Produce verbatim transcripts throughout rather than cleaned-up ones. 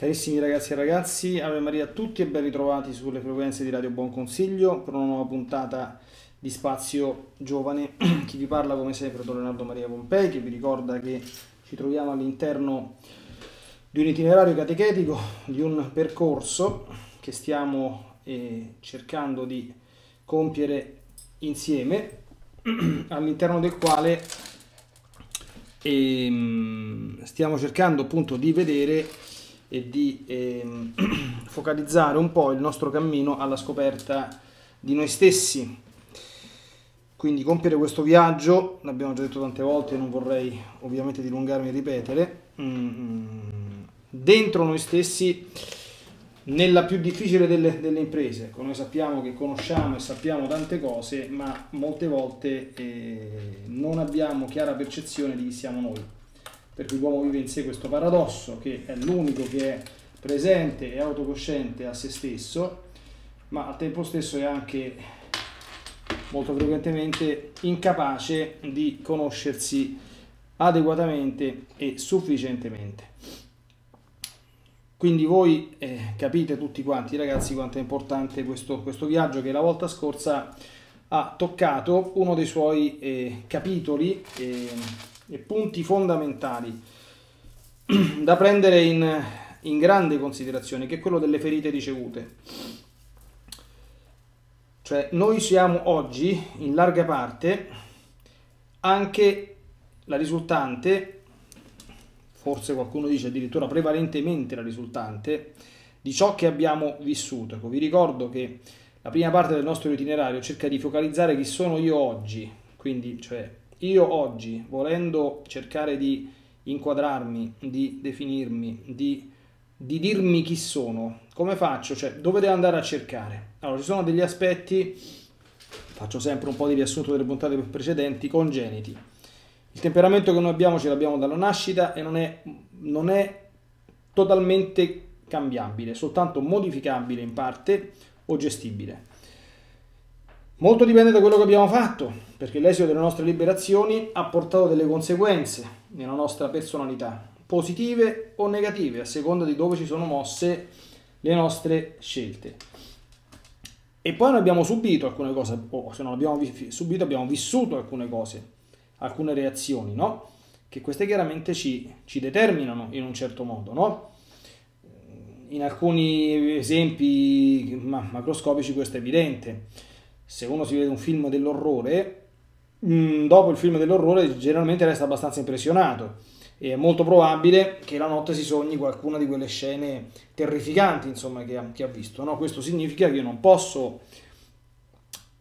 Carissimi ragazzi e ragazzi, Ave Maria a tutti e ben ritrovati sulle frequenze di Radio Buon Consiglio per una nuova puntata di Spazio Giovane. Chi vi parla come sempre è Don Leonardo Maria Pompei, che vi ricorda che ci troviamo all'interno di un itinerario catechetico, di un percorso che stiamo eh, cercando di compiere insieme, all'interno del quale eh, stiamo cercando appunto di vedere e di eh, focalizzare un po' il nostro cammino alla scoperta di noi stessi. Quindi compiere questo viaggio, l'abbiamo già detto tante volte, non vorrei ovviamente dilungarmi e ripetere, mm, dentro noi stessi, nella più difficile delle, delle imprese. Ecco, noi sappiamo che conosciamo e sappiamo tante cose, ma molte volte eh, non abbiamo chiara percezione di chi siamo noi. Per cui l'uomo vive in sé questo paradosso, che è l'unico che è presente e autocosciente a se stesso, ma al tempo stesso è anche molto frequentemente incapace di conoscersi adeguatamente e sufficientemente. Quindi voi eh, capite tutti quanti, ragazzi, quanto è importante questo, questo viaggio, che la volta scorsa ha toccato uno dei suoi eh, capitoli eh, e punti fondamentali da prendere in, in grande considerazione, che è quello delle ferite ricevute. Cioè, noi siamo oggi in larga parte anche la risultante, forse qualcuno dice addirittura prevalentemente la risultante, di ciò che abbiamo vissuto. Ecco, vi ricordo che la prima parte del nostro itinerario cerca di focalizzare chi sono io oggi, quindi cioè io oggi, volendo cercare di inquadrarmi, di definirmi, di, di dirmi chi sono, come faccio, cioè dove devo andare a cercare. Allora, ci sono degli aspetti, faccio sempre un po' di riassunto delle puntate precedenti, congeniti. Il temperamento che noi abbiamo ce l'abbiamo dalla nascita e non è, non è totalmente cambiabile, soltanto modificabile in parte o gestibile. Molto dipende da quello che abbiamo fatto, perché l'esito delle nostre liberazioni ha portato delle conseguenze nella nostra personalità, positive o negative, a seconda di dove ci sono mosse le nostre scelte. E poi noi abbiamo subito alcune cose, o se non abbiamo subito abbiamo vissuto alcune cose, alcune reazioni, no? Che queste chiaramente ci, ci determinano in un certo modo, no? In alcuni esempi macroscopici questo è evidente. Se uno si vede un film dell'orrore, dopo il film dell'orrore generalmente resta abbastanza impressionato e è molto probabile che la notte si sogni qualcuna di quelle scene terrificanti, insomma, che ha, che ha visto, no? Questo significa che io non posso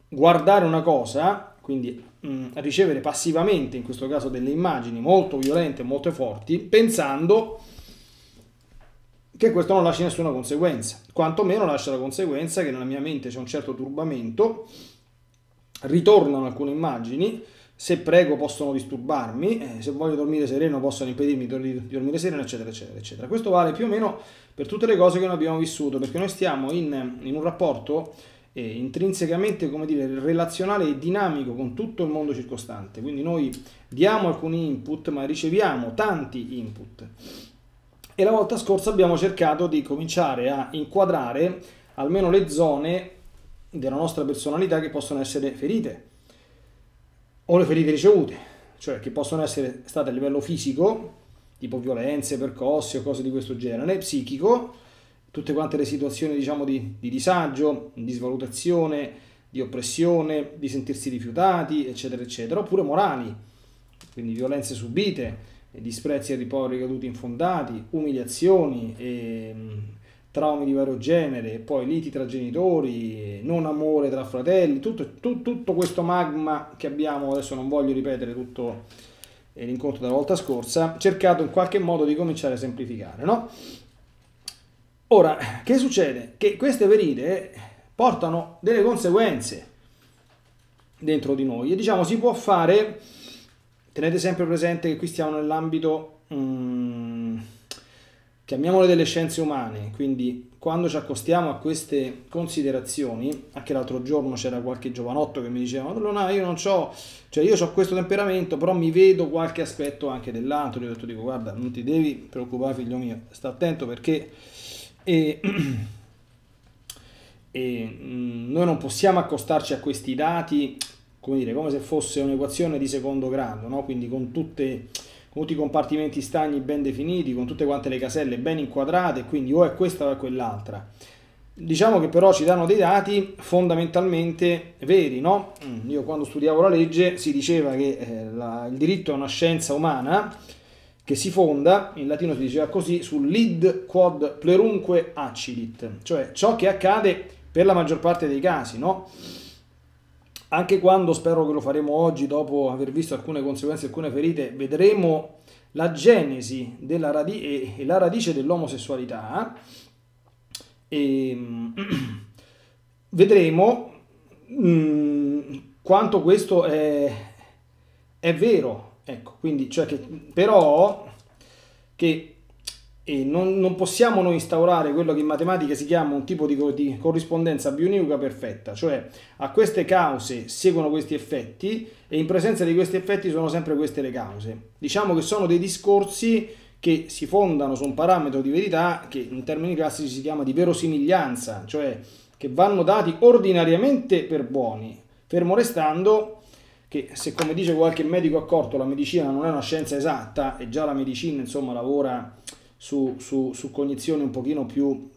guardare una cosa, quindi mh, ricevere passivamente, in questo caso, delle immagini molto violente, molto forti, pensando che questo non lascia nessuna conseguenza, quantomeno lascia la conseguenza che nella mia mente c'è un certo turbamento, ritornano alcune immagini, se prego possono disturbarmi, se voglio dormire sereno possono impedirmi di dormire sereno, eccetera, eccetera, eccetera. Questo vale più o meno per tutte le cose che noi abbiamo vissuto, perché noi stiamo in, in un rapporto eh, intrinsecamente, come dire, relazionale e dinamico con tutto il mondo circostante, quindi noi diamo alcuni input ma riceviamo tanti input. E la volta scorsa abbiamo cercato di cominciare a inquadrare almeno le zone della nostra personalità che possono essere ferite o le ferite ricevute, cioè che possono essere state a livello fisico, tipo violenze, percosse o cose di questo genere, psichico, tutte quante le situazioni, diciamo, di, di disagio, di svalutazione, di oppressione, di sentirsi rifiutati, eccetera, eccetera, oppure morali, quindi violenze subite, disprezzi e ricaduti infondati, umiliazioni, e, mh, traumi di vario genere, poi liti tra genitori, non amore tra fratelli, tutto, tutto, tutto questo magma che abbiamo, adesso non voglio ripetere tutto eh, l'incontro della volta scorsa, cercato in qualche modo di cominciare a semplificare, no? Ora, che succede? Che queste ferite portano delle conseguenze dentro di noi e, diciamo, si può fare. Tenete sempre presente che qui stiamo nell'ambito um, chiamiamole delle scienze umane, quindi quando ci accostiamo a queste considerazioni, anche l'altro giorno c'era qualche giovanotto che mi diceva, no, io non c'ho, cioè io ho questo temperamento, però mi vedo qualche aspetto anche dell'altro, io ho detto, dico, guarda, non ti devi preoccupare figlio mio, sta attento perché e, e, noi non possiamo accostarci a questi dati, come dire, come se fosse un'equazione di secondo grado, no? Quindi con tutte... tutti i compartimenti stagni ben definiti, con tutte quante le caselle ben inquadrate, quindi o è questa o è quell'altra. Diciamo che però ci danno dei dati fondamentalmente veri, no? Io quando studiavo la legge si diceva che eh, la, il diritto è una scienza umana che si fonda, in latino si diceva così, sull'id quod plerunque accidit, cioè ciò che accade per la maggior parte dei casi, no? Anche quando, spero che lo faremo oggi, dopo aver visto alcune conseguenze, alcune ferite, vedremo la genesi della radi- e la radice dell'omosessualità, vedremo mh, quanto questo è, è vero. Ecco, quindi, cioè che, però che e non, non possiamo noi instaurare quello che in matematica si chiama un tipo di, di corrispondenza bioniuca perfetta, cioè a queste cause seguono questi effetti e in presenza di questi effetti sono sempre queste le cause. Diciamo che sono dei discorsi che si fondano su un parametro di verità che in termini classici si chiama di verosimiglianza, cioè che vanno dati ordinariamente per buoni, fermo restando che se, come dice qualche medico accorto, la medicina non è una scienza esatta e già la medicina insomma lavora Su, su, su cognizioni un pochino più,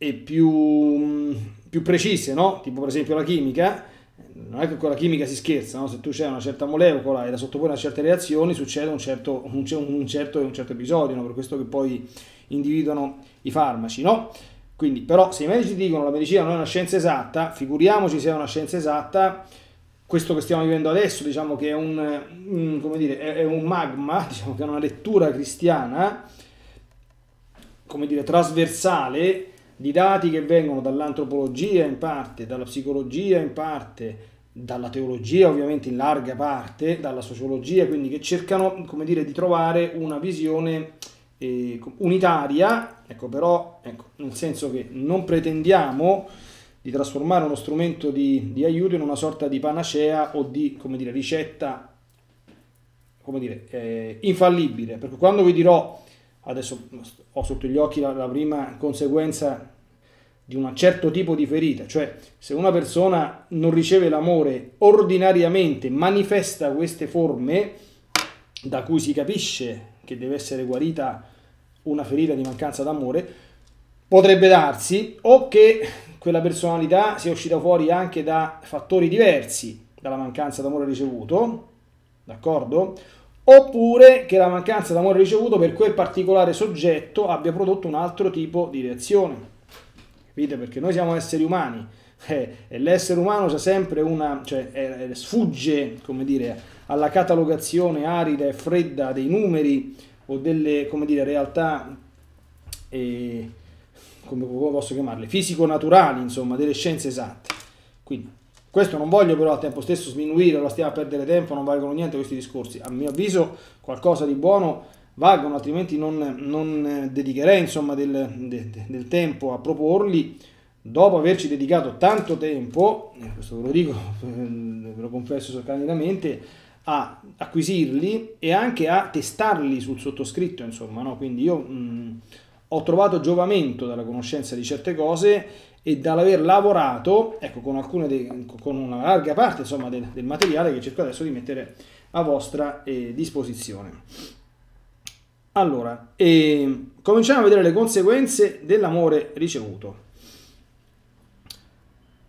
e più, più precise, no? Tipo per esempio la chimica, non è che con la chimica si scherza, no? Se tu c'è una certa molecola e la sottopone a certe reazioni succede un certo, un, un certo, un certo episodio, no? Per questo che poi individuano i farmaci, no? Quindi però se i medici dicono la medicina non è una scienza esatta, figuriamoci se è una scienza esatta. Questo che stiamo vivendo adesso, diciamo che è un, come dire, è un magma, diciamo che è una lettura cristiana, come dire, trasversale, di dati che vengono dall'antropologia in parte, dalla psicologia in parte, dalla teologia ovviamente in larga parte, dalla sociologia, quindi che cercano, come dire, di trovare una visione eh, unitaria, ecco, però, ecco, nel senso che non pretendiamo di trasformare uno strumento di, di aiuto in una sorta di panacea o di, come dire, ricetta, come dire, eh, infallibile. Perché quando vi dirò, adesso ho sotto gli occhi la, la prima conseguenza di un certo tipo di ferita, cioè se una persona non riceve l'amore ordinariamente, manifesta queste forme da cui si capisce che deve essere guarita una ferita di mancanza d'amore, potrebbe darsi o che quella personalità sia uscita fuori anche da fattori diversi dalla mancanza d'amore ricevuto, d'accordo? Oppure che la mancanza d'amore ricevuto per quel particolare soggetto abbia prodotto un altro tipo di reazione. Capite? Perché noi siamo esseri umani eh, e l'essere umano c'è sempre una, cioè, eh, sfugge, come dire, alla catalogazione arida e fredda dei numeri o delle, come dire, realtà eh, come posso chiamarle, fisico-naturali, insomma, delle scienze esatte. Quindi, questo non voglio però al tempo stesso sminuire, lo stiamo a perdere tempo, non valgono niente questi discorsi. A mio avviso qualcosa di buono valgono, altrimenti non, non dedicherei, insomma, del, de, del tempo a proporli dopo averci dedicato tanto tempo, questo ve lo dico, ve lo confesso candidamente, a acquisirli e anche a testarli sul sottoscritto, insomma, no? Quindi io... Mh, ho trovato giovamento dalla conoscenza di certe cose e dall'aver lavorato, ecco, con, alcune de, con una larga parte, insomma, del, del materiale che cerco adesso di mettere a vostra eh, disposizione. Allora, eh, cominciamo a vedere le conseguenze dell'amore ricevuto.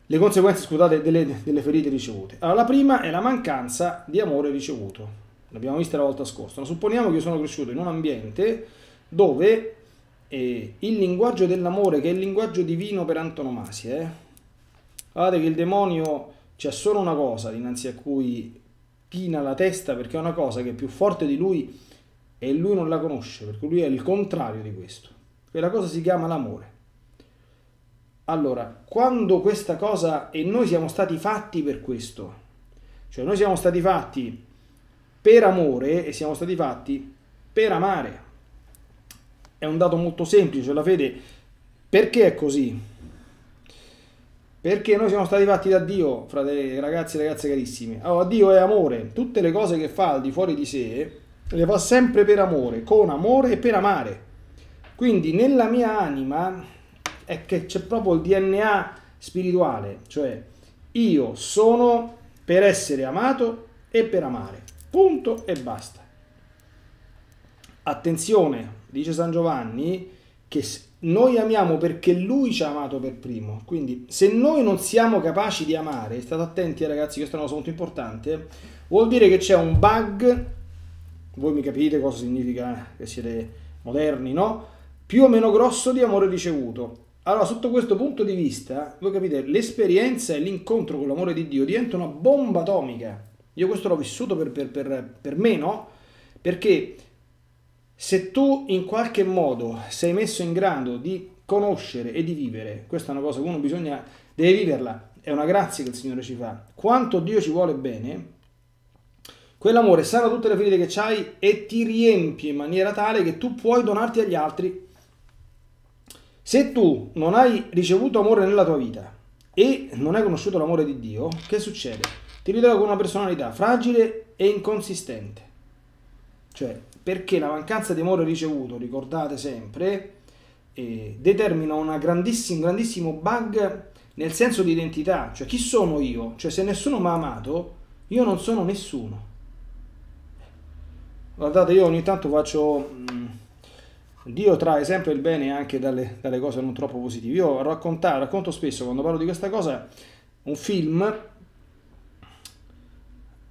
Le conseguenze, scusate, delle, delle ferite ricevute. Allora, la prima è la mancanza di amore ricevuto. L'abbiamo vista la volta scorsa. Ma supponiamo che io sono cresciuto in un ambiente dove... E il linguaggio dell'amore, che è il linguaggio divino per antonomasia, eh? Guardate che il demonio c'è solo una cosa dinanzi a cui china la testa, perché è una cosa che è più forte di lui e lui non la conosce, perché lui è il contrario di questo. Quella cosa si chiama l'amore. Allora, quando questa cosa, e noi siamo stati fatti per questo, cioè noi siamo stati fatti per amore e siamo stati fatti per amare. è un dato molto semplice, la fede. Perché è così? Perché noi siamo stati fatti da Dio, fratelli, ragazzi e ragazze carissimi. Allora, Dio è amore, tutte le cose che fa al di fuori di sé le fa sempre per amore, con amore e per amare. Quindi nella mia anima è che c'è proprio il D N A spirituale, cioè io sono per essere amato e per amare, punto e basta. Attenzione, dice San Giovanni, che noi amiamo perché lui ci ha amato per primo. Quindi se noi non siamo capaci di amare, state attenti ragazzi, questa è una cosa molto importante, vuol dire che c'è un bug. Voi mi capite cosa significa, che siete moderni, no? Più o meno grosso di amore ricevuto. Allora, sotto questo punto di vista, voi capite, l'esperienza e l'incontro con l'amore di Dio diventa una bomba atomica. Io questo l'ho vissuto per, per, per, per me, no? Perché se tu in qualche modo sei messo in grado di conoscere e di vivere, questa è una cosa che uno bisogna, deve viverla, è una grazia che il Signore ci fa, quanto Dio ci vuole bene, quell'amore sana tutte le ferite che c'hai e ti riempie in maniera tale che tu puoi donarti agli altri. Se tu non hai ricevuto amore nella tua vita e non hai conosciuto l'amore di Dio, che succede? Ti ritrovi con una personalità fragile e inconsistente. Cioè, perché la mancanza di amore ricevuto, ricordate sempre, eh, determina un grandissimo, grandissimo bug nel senso di identità. Cioè, chi sono io? Cioè, se nessuno mi ha amato, io non sono nessuno. Guardate, io ogni tanto faccio... Dio trae sempre il bene anche dalle, dalle cose non troppo positive. Io racconta, racconto spesso, quando parlo di questa cosa, un film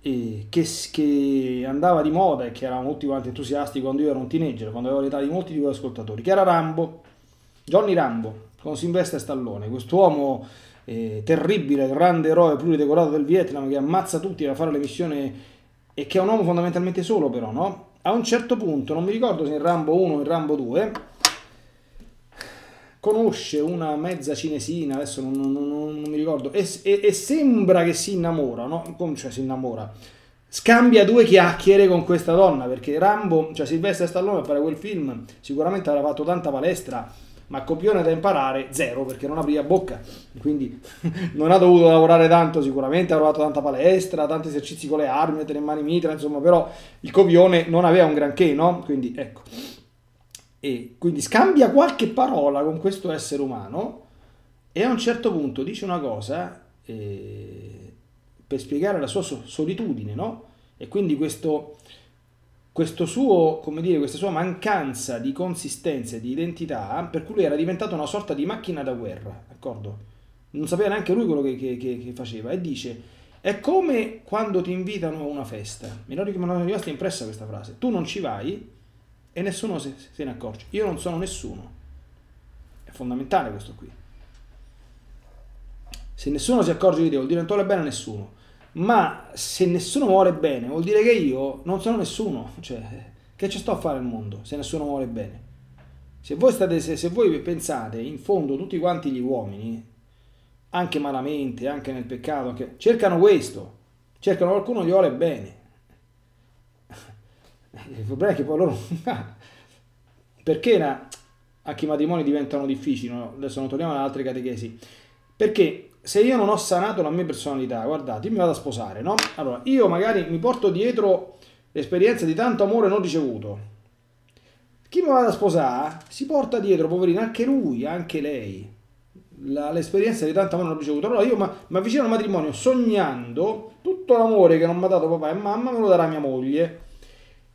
eh, che, che andava di moda e che eravamo tutti quanti entusiasti quando io ero un teenager, quando avevo l'età di molti di voi ascoltatori, che era Rambo, Johnny Rambo, con Sylvester Stallone, quest'uomo eh, terribile, grande eroe pluridecorato del Vietnam che ammazza tutti per fare le missioni... e che è un uomo fondamentalmente solo però, no? A un certo punto, non mi ricordo se in Rambo uno o in Rambo due, conosce una mezza cinesina, adesso non, non, non, non mi ricordo, e, e, e sembra che si innamora, no? Come, cioè si innamora? Scambia due chiacchiere con questa donna, perché Rambo, cioè Sylvester Stallone per fare quel film, sicuramente aveva fatto tanta palestra, ma copione da imparare zero, perché non apriva bocca, quindi non ha dovuto lavorare tanto, sicuramente ha trovato tanta palestra, tanti esercizi con le armi, mettere in mani mitra, insomma, però il copione non aveva un granché, no? Quindi ecco, e quindi scambia qualche parola con questo essere umano e a un certo punto dice una cosa eh, per spiegare la sua solitudine, no? E quindi questo Questo suo, come dire, questa sua mancanza di consistenza e di identità, per cui lui era diventato una sorta di macchina da guerra, d'accordo? Non sapeva neanche lui quello che, che, che faceva. E dice, è come quando ti invitano a una festa. Mi è rimasta impressa questa frase. Tu non ci vai e nessuno se, se ne accorge. Io non sono nessuno. È fondamentale questo qui. Se nessuno si accorge di te, vuol dire non ti vuole bene a nessuno. Ma se nessuno muore bene, vuol dire che io non sono nessuno, cioè che ci sto a fare al mondo se nessuno muore bene? Se voi, state, se, se voi pensate, in fondo tutti quanti gli uomini, anche malamente, anche nel peccato, anche, cercano questo, cercano qualcuno che gli vuole bene. Il problema è che poi loro... Perché na, anche i matrimoni diventano difficili, no? Adesso non torniamo ad altre catechesi, perché... Se io non ho sanato la mia personalità, guardate, io mi vado a sposare, no? Allora, io magari mi porto dietro l'esperienza di tanto amore non ricevuto. Chi mi vado a sposare si porta dietro, poverino, anche lui, anche lei, l'esperienza di tanto amore non ricevuto. Allora io mi avvicino al matrimonio sognando tutto l'amore che non mi ha dato papà e mamma me lo darà mia moglie.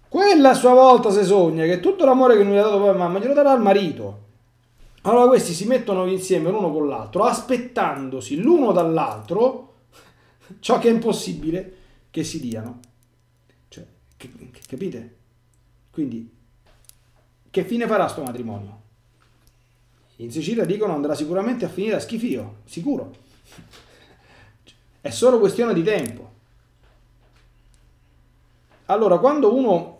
Quella a sua volta si sogna che tutto l'amore che non gli ha dato papà e mamma glielo darà il marito. Allora questi si mettono insieme l'uno con l'altro, aspettandosi l'uno dall'altro ciò che è impossibile che si diano. Cioè, che, che, capite? Quindi, che fine farà sto matrimonio? In Sicilia dicono andrà sicuramente a finire a schifio, sicuro. È solo questione di tempo. Allora, quando uno...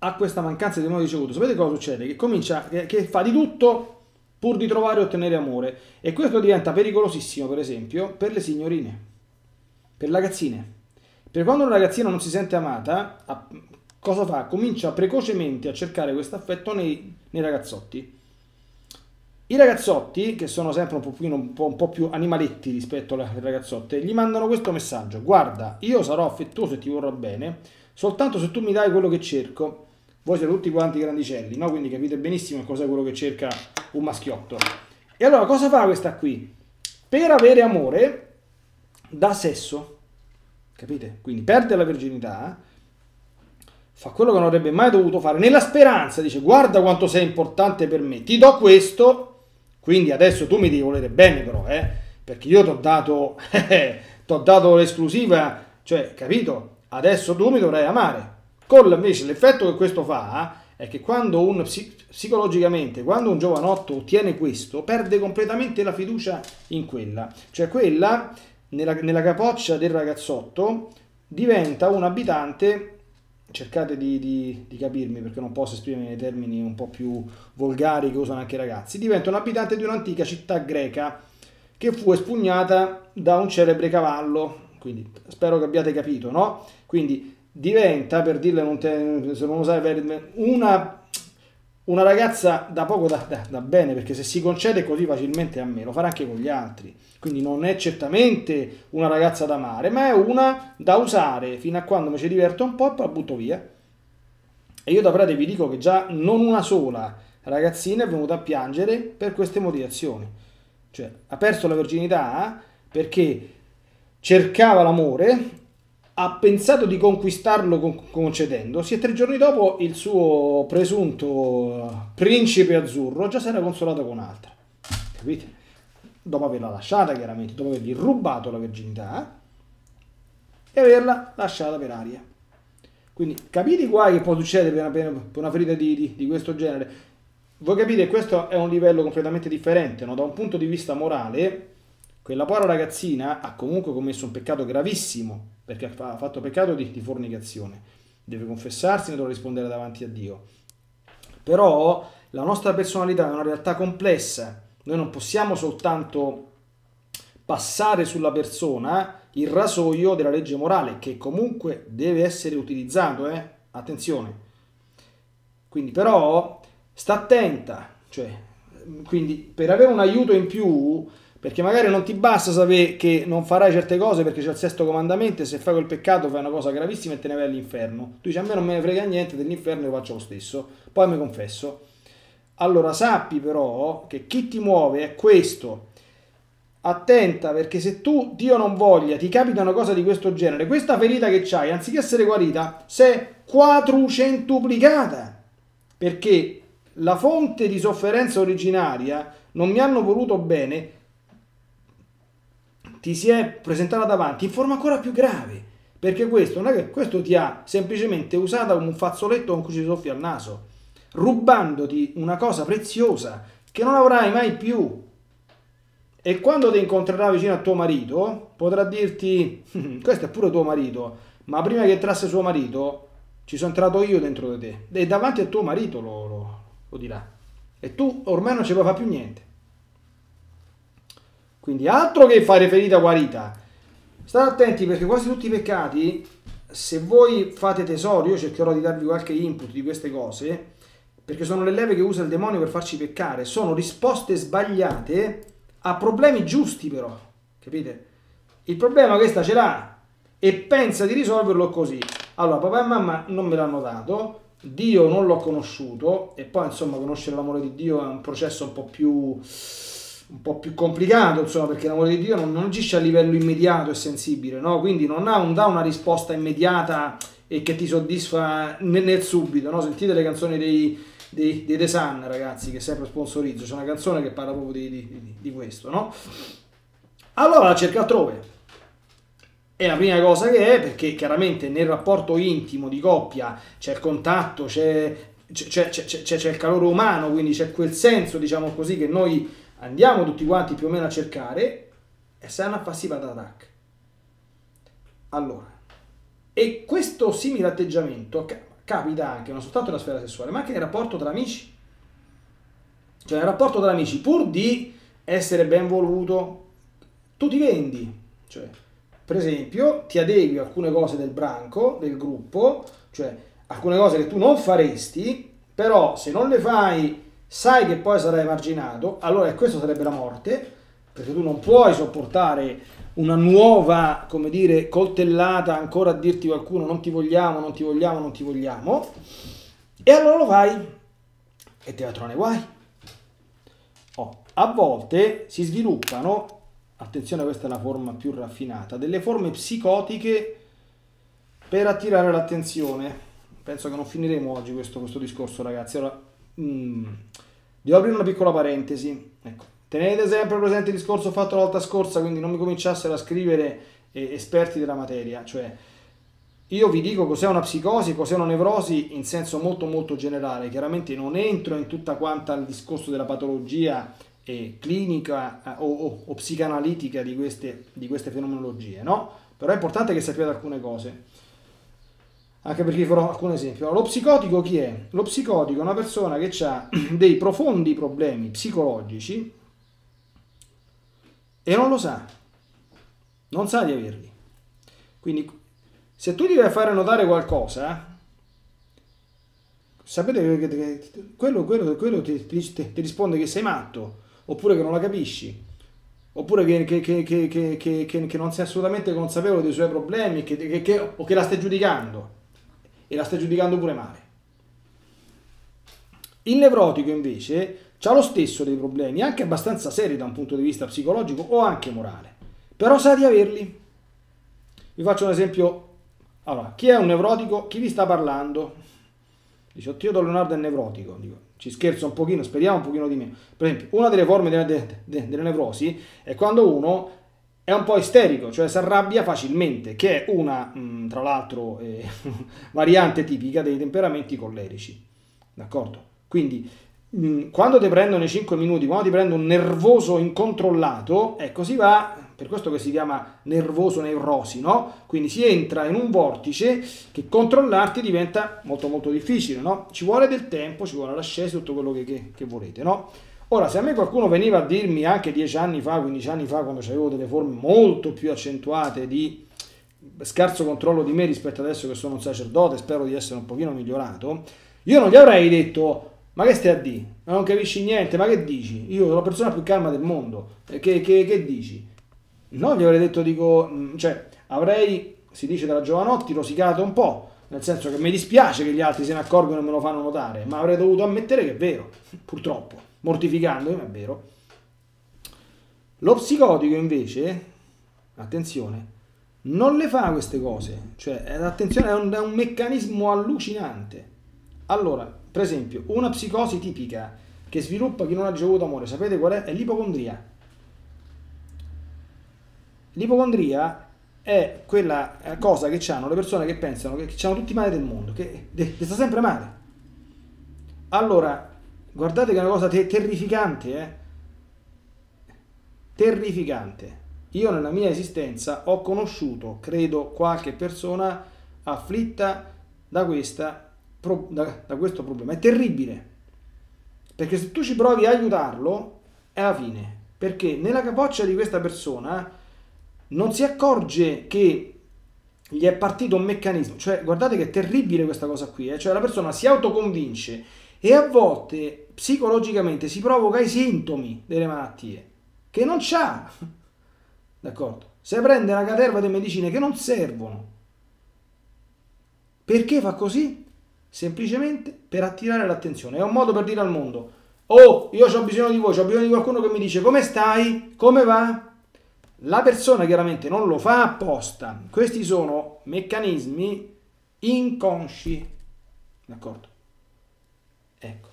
a questa mancanza di amore ricevuto, sapete cosa succede? Che comincia, che, che fa di tutto pur di trovare e ottenere amore, e questo diventa pericolosissimo per esempio per le signorine, per le ragazzine, perché quando una ragazzina non si sente amata, cosa fa? Comincia precocemente a cercare questo affetto nei, nei ragazzotti. I ragazzotti, che sono sempre un po', più, un po', un po' più animaletti rispetto alle ragazzotte, gli mandano questo messaggio: guarda, io sarò affettuoso e ti vorrò bene, soltanto se tu mi dai quello che cerco. Voi siete tutti quanti grandicelli, no? Quindi capite benissimo cos'è quello che cerca un maschiotto. E allora cosa fa questa qui? Per avere amore dà sesso, capite? Quindi perde la virginità, fa quello che non avrebbe mai dovuto fare, nella speranza, dice: guarda quanto sei importante per me, ti do questo, quindi adesso tu mi devi volere bene però, eh? Perché io ti ho dato, t'ho dato l'esclusiva, cioè, capito? Adesso tu mi dovrai amare. Con invece l'effetto che questo fa è che quando un, psicologicamente, quando un giovanotto ottiene questo, perde completamente la fiducia in quella. Cioè quella, nella, nella capoccia del ragazzotto, diventa un abitante... Cercate di, di, di capirmi, perché non posso esprimermi nei termini un po' più volgari che usano anche i ragazzi. Diventa un abitante di un'antica città greca che fu espugnata da un celebre cavallo. Quindi spero che abbiate capito, no? Quindi diventa, per dirle non te, se non lo sai, una, una ragazza da poco da, da, da bene, perché se si concede così facilmente a me lo farà anche con gli altri, quindi non è certamente una ragazza da amare, ma è una da usare fino a quando mi ci diverto un po' e poi la butto via. E io da prate vi dico che già non una sola ragazzina è venuta a piangere per queste motivazioni, cioè ha perso la virginità perché cercava l'amore, ha pensato di conquistarlo concedendosi, e tre giorni dopo il suo presunto principe azzurro già si era consolato con un'altra, capite? Dopo averla lasciata, chiaramente, dopo avergli rubato la virginità e averla lasciata per aria. Quindi capite qua che può succedere per una, per una ferita di, di, di questo genere. Voi capite, questo è un livello completamente differente, no? Da un punto di vista morale, quella povera ragazzina ha comunque commesso un peccato gravissimo, perché ha fatto peccato di, di fornicazione, deve confessarsi, ne dovrà rispondere davanti a Dio. Però la nostra personalità è una realtà complessa, noi non possiamo soltanto passare sulla persona il rasoio della legge morale, che comunque deve essere utilizzato, eh? Attenzione. Quindi però sta attenta, cioè, quindi per avere un aiuto in più, perché magari non ti basta sapere che non farai certe cose perché c'è il sesto comandamento e se fai quel peccato fai una cosa gravissima e te ne vai all'inferno. Tu dici: a me non me ne frega niente dell'inferno, io faccio lo stesso, poi mi confesso. Allora sappi però che chi ti muove è questo. Attenta, perché se tu, Dio non voglia, ti capita una cosa di questo genere, questa ferita che c'hai, anziché essere guarita, si è quattrocentuplicata, perché la fonte di sofferenza originaria, non mi hanno voluto bene, ti si è presentata davanti in forma ancora più grave, perché questo non è che questo ti ha semplicemente usata come un fazzoletto con cui ci soffia il naso, rubandoti una cosa preziosa che non avrai mai più. E quando ti incontrerà vicino a tuo marito potrà dirti: questo è pure tuo marito, ma prima che entrasse suo marito ci sono entrato io dentro di te, e davanti a tuo marito lo, lo, lo dirà, e tu ormai non ci puoi fare più niente. Quindi altro che fare ferita guarita. State attenti, perché quasi tutti i peccati, se voi fate tesoro, io cercherò di darvi qualche input di queste cose, perché sono le leve che usa il demonio per farci peccare, sono risposte sbagliate a problemi giusti però, capite? Il problema questa ce l'ha e pensa di risolverlo così. Allora, papà e mamma non me l'hanno dato, Dio non l'ho conosciuto, e poi insomma conoscere l'amore di Dio è un processo un po' più... un po' più complicato, insomma, perché l'amore di Dio non, non agisce a livello immediato e sensibile, no? Quindi non, ha, non dà una risposta immediata e che ti soddisfa nel, nel subito, no? Sentite le canzoni dei, dei, dei The Sun, ragazzi, che sempre sponsorizzo, c'è una canzone che parla proprio di, di, di questo, no? Allora la cerca altrove, e la prima cosa che è, perché chiaramente nel rapporto intimo di coppia c'è il contatto, c'è il calore umano, quindi c'è quel senso, diciamo così, che noi andiamo tutti quanti più o meno a cercare, e sarà una passiva d'attacco. Allora, e questo simile atteggiamento capita anche non soltanto nella sfera sessuale, ma anche nel rapporto tra amici. Cioè nel rapporto tra amici, pur di essere ben voluto, tu ti vendi. Cioè, per esempio, ti adegui a alcune cose del branco, del gruppo, cioè alcune cose che tu non faresti, però se non le fai sai che poi sarai emarginato, allora questo sarebbe la morte, perché tu non puoi sopportare una nuova, come dire, coltellata ancora a dirti qualcuno non ti vogliamo, non ti vogliamo, non ti vogliamo, e allora lo fai e te la trovi nei guai. Oh, a volte si sviluppano, attenzione, questa è la forma più raffinata, delle forme psicotiche per attirare l'attenzione. Penso che non finiremo oggi questo, questo discorso, ragazzi. Allora, mm, devo aprire una piccola parentesi, ecco. Tenete sempre presente il discorso fatto la volta scorsa, quindi non mi cominciassero a scrivere eh, esperti della materia, cioè io vi dico cos'è una psicosi, cos'è una nevrosi in senso molto molto generale, chiaramente non entro in tutta quanta il discorso della patologia eh, clinica eh, o, o, o psicanalitica di queste, di queste fenomenologie, no? Però è importante che sappiate alcune cose, anche perché vi farò alcun esempio. Allora, lo psicotico chi è? Lo psicotico è una persona che ha dei profondi problemi psicologici e non lo sa, non sa di averli. Quindi se tu devi fare notare qualcosa, sapete che quello, quello, quello ti, ti, ti risponde che sei matto, oppure che non la capisci, oppure che, che, che, che, che, che, che non sei assolutamente consapevole dei suoi problemi, che, che, che, o che la stai giudicando, e la stai giudicando pure male. Il nevrotico invece ha lo stesso dei problemi, anche abbastanza seri da un punto di vista psicologico o anche morale, però sa di averli. Vi faccio un esempio. Allora, chi è un nevrotico? Chi vi sta parlando? Dice, oddio, Don Leonardo è nevrotico. Dico, ci scherzo un pochino, speriamo un pochino di meno. Per esempio, una delle forme delle, de, de, delle nevrosi è quando uno è un po' isterico, cioè si arrabbia facilmente, che è una, mh, tra l'altro, eh, variante tipica dei temperamenti collerici. D'accordo? Quindi, quando ti prendono i cinque minuti, quando ti prendo un nervoso incontrollato, ecco, si va, per questo che si chiama nervoso neurosi, no? Quindi si entra in un vortice che controllarti diventa molto molto difficile, no? Ci vuole del tempo, ci vuole l'ascesa, tutto quello che, che, che volete, no? Ora, se a me qualcuno veniva a dirmi anche dieci anni fa, quindici anni fa, quando avevo delle forme molto più accentuate di scarso controllo di me rispetto adesso che sono un sacerdote, spero di essere un pochino migliorato, io non gli avrei detto: ma che stai a dire? Ma non capisci niente, ma che dici? Io sono la persona più calma del mondo, che, che, che dici? No, gli avrei detto, dico, cioè, avrei, si dice dalla Giovanotti, rosicato un po', nel senso che mi dispiace che gli altri se ne accorgono e me lo fanno notare, ma avrei dovuto ammettere che è vero, purtroppo, mortificandomi, ma è vero. Lo psicotico invece, attenzione, non le fa queste cose, cioè, attenzione, è un, è un meccanismo allucinante. Allora, per esempio, una psicosi tipica che sviluppa chi non ha ricevuto amore, sapete qual è? È l'ipocondria. L'ipocondria è quella cosa che hanno le persone che pensano che, che hanno tutti i mali del mondo, che ti sta sempre male. Allora, guardate che è una cosa te terrificante, eh? Terrificante. Io nella mia esistenza ho conosciuto, credo, qualche persona afflitta da questa Da, da questo problema. È terribile, perché se tu ci provi a aiutarlo è la fine, perché nella capoccia di questa persona non si accorge che gli è partito un meccanismo, cioè guardate che è terribile questa cosa qui, eh? Cioè la persona si autoconvince e a volte psicologicamente si provoca i sintomi delle malattie che non c'ha, d'accordo? Se prende una caterva di medicine che non servono, perché fa così? Semplicemente per attirare l'attenzione. È un modo per dire al mondo: oh, io ho bisogno di voi, ho bisogno di qualcuno che mi dice come stai, come va. La persona chiaramente non lo fa apposta, questi sono meccanismi inconsci, d'accordo? Ecco,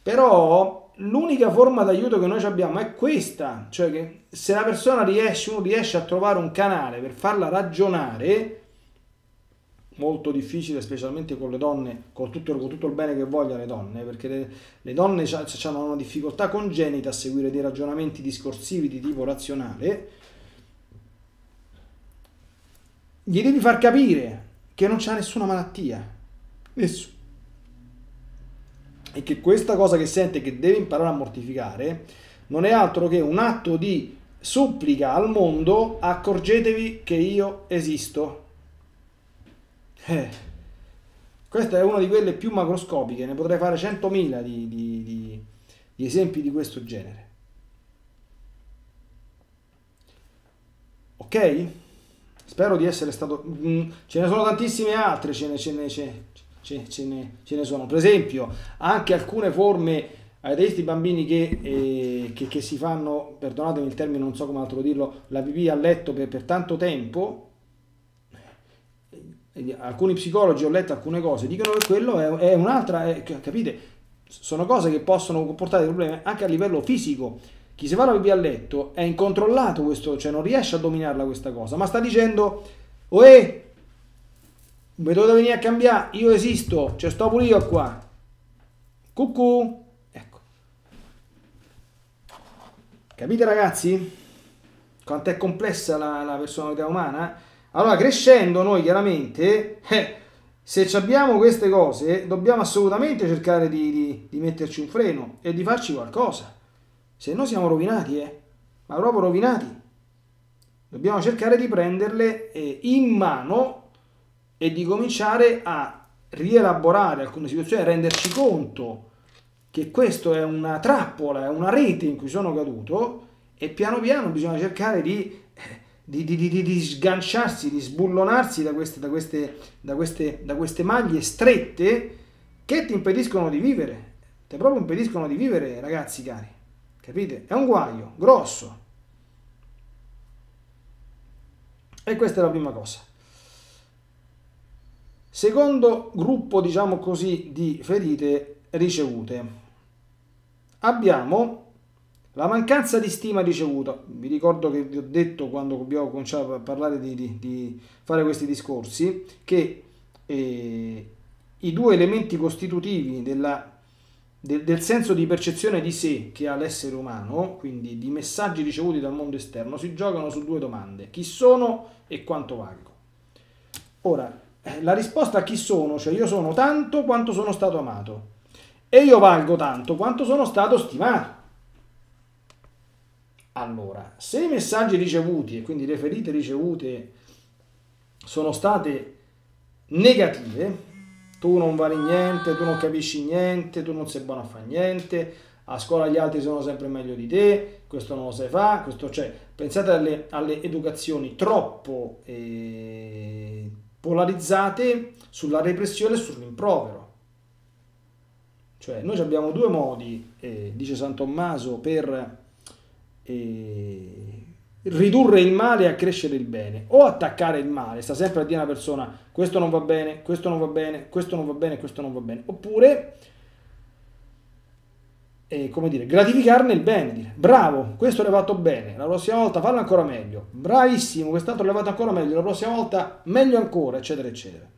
però l'unica forma d'aiuto che noi abbiamo è questa, cioè che se la persona riesce, uno riesce a trovare un canale per farla ragionare, molto difficile specialmente con le donne, con tutto, con tutto il bene che vogliono le donne, perché le, le donne hanno una difficoltà congenita a seguire dei ragionamenti discorsivi di tipo razionale. Gli devi far capire che non c'è nessuna malattia, nessuno, e che questa cosa che sente, che deve imparare a mortificare, non è altro che un atto di supplica al mondo: accorgetevi che io esisto. Eh, Questa è una di quelle più macroscopiche, ne potrei fare centomila di, di, di, di esempi di questo genere. Ok? Spero di essere stato... Mm, ce ne sono tantissime altre, ce ne, ce, ne, ce, ce, ce, ne, ce ne sono. Per esempio, anche alcune forme... Avete visto i bambini che, eh, che, che si fanno, perdonatemi il termine, non so come altro dirlo, la pipì a letto per, per tanto tempo? Alcuni psicologi, ho letto alcune cose, dicono che quello è, è un'altra, è, capite? Sono cose che possono comportare problemi anche a livello fisico. Chi si fa la pipì a letto è incontrollato questo, cioè non riesce a dominarla questa cosa, ma sta dicendo, oe, mi dovete venire a cambiare, io esisto, cioè sto pure io qua, cucù. Capite ragazzi? Quanto è complessa la, la personalità umana? Allora crescendo noi chiaramente, eh, se abbiamo queste cose dobbiamo assolutamente cercare di, di, di metterci un freno e di farci qualcosa. Se no siamo rovinati, eh, ma proprio rovinati. Dobbiamo cercare di prenderle eh, in mano e di cominciare a rielaborare alcune situazioni, a renderci conto che questo è una trappola, è una rete in cui sono caduto, e piano piano bisogna cercare di, di, di, di, di sganciarsi, di sbullonarsi da queste, da, queste, da, queste, da queste maglie strette che ti impediscono di vivere, ti proprio impediscono di vivere, ragazzi cari, capite? È un guaio grosso. E questa è la prima cosa. Secondo gruppo, diciamo così, di ferite ricevute. Abbiamo la mancanza di stima ricevuta. Vi ricordo che vi ho detto, quando abbiamo cominciato a parlare di, di, di fare questi discorsi, che eh, i due elementi costitutivi della, del, del senso di percezione di sé che ha l'essere umano, quindi di messaggi ricevuti dal mondo esterno, si giocano su due domande: chi sono e quanto valgo. Ora, la risposta a chi sono, cioè io sono tanto quanto sono stato amato, e io valgo tanto quanto sono stato stimato. Allora, se i messaggi ricevuti, e quindi le ferite ricevute, sono state negative, tu non vali niente, tu non capisci niente, tu non sei buono a fare niente, a scuola gli altri sono sempre meglio di te, questo non lo sai fare, questo c'è. Pensate alle, alle educazioni troppo eh, polarizzate sulla repressione e sul rimprovero. Cioè noi abbiamo due modi, eh, dice San Tommaso, per eh, ridurre il male e accrescere il bene. O attaccare il male, sta sempre a dire una persona questo non va bene, questo non va bene, questo non va bene, questo non va bene. Oppure, eh, come dire, gratificarne il bene, dire bravo, questo l'hai fatto bene, la prossima volta farlo ancora meglio, bravissimo, quest'altro l'hai fatto ancora meglio, la prossima volta meglio ancora, eccetera, eccetera.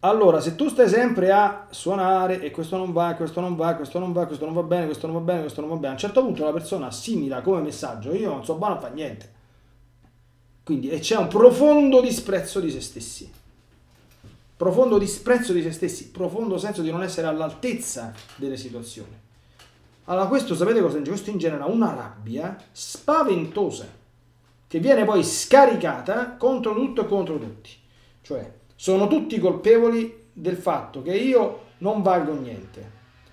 Allora, se tu stai sempre a suonare e questo non va, questo non va, questo non va, questo non va bene, questo non va bene, questo non va bene, a un certo punto la persona assimila come messaggio io non so buono a fare niente. Quindi e c'è un profondo disprezzo di se stessi. Profondo disprezzo di se stessi, profondo senso di non essere all'altezza delle situazioni. Allora questo, sapete cosa? Questo ingenera una rabbia spaventosa che viene poi scaricata contro tutto e contro tutti. Cioè sono tutti colpevoli del fatto che io non valgo niente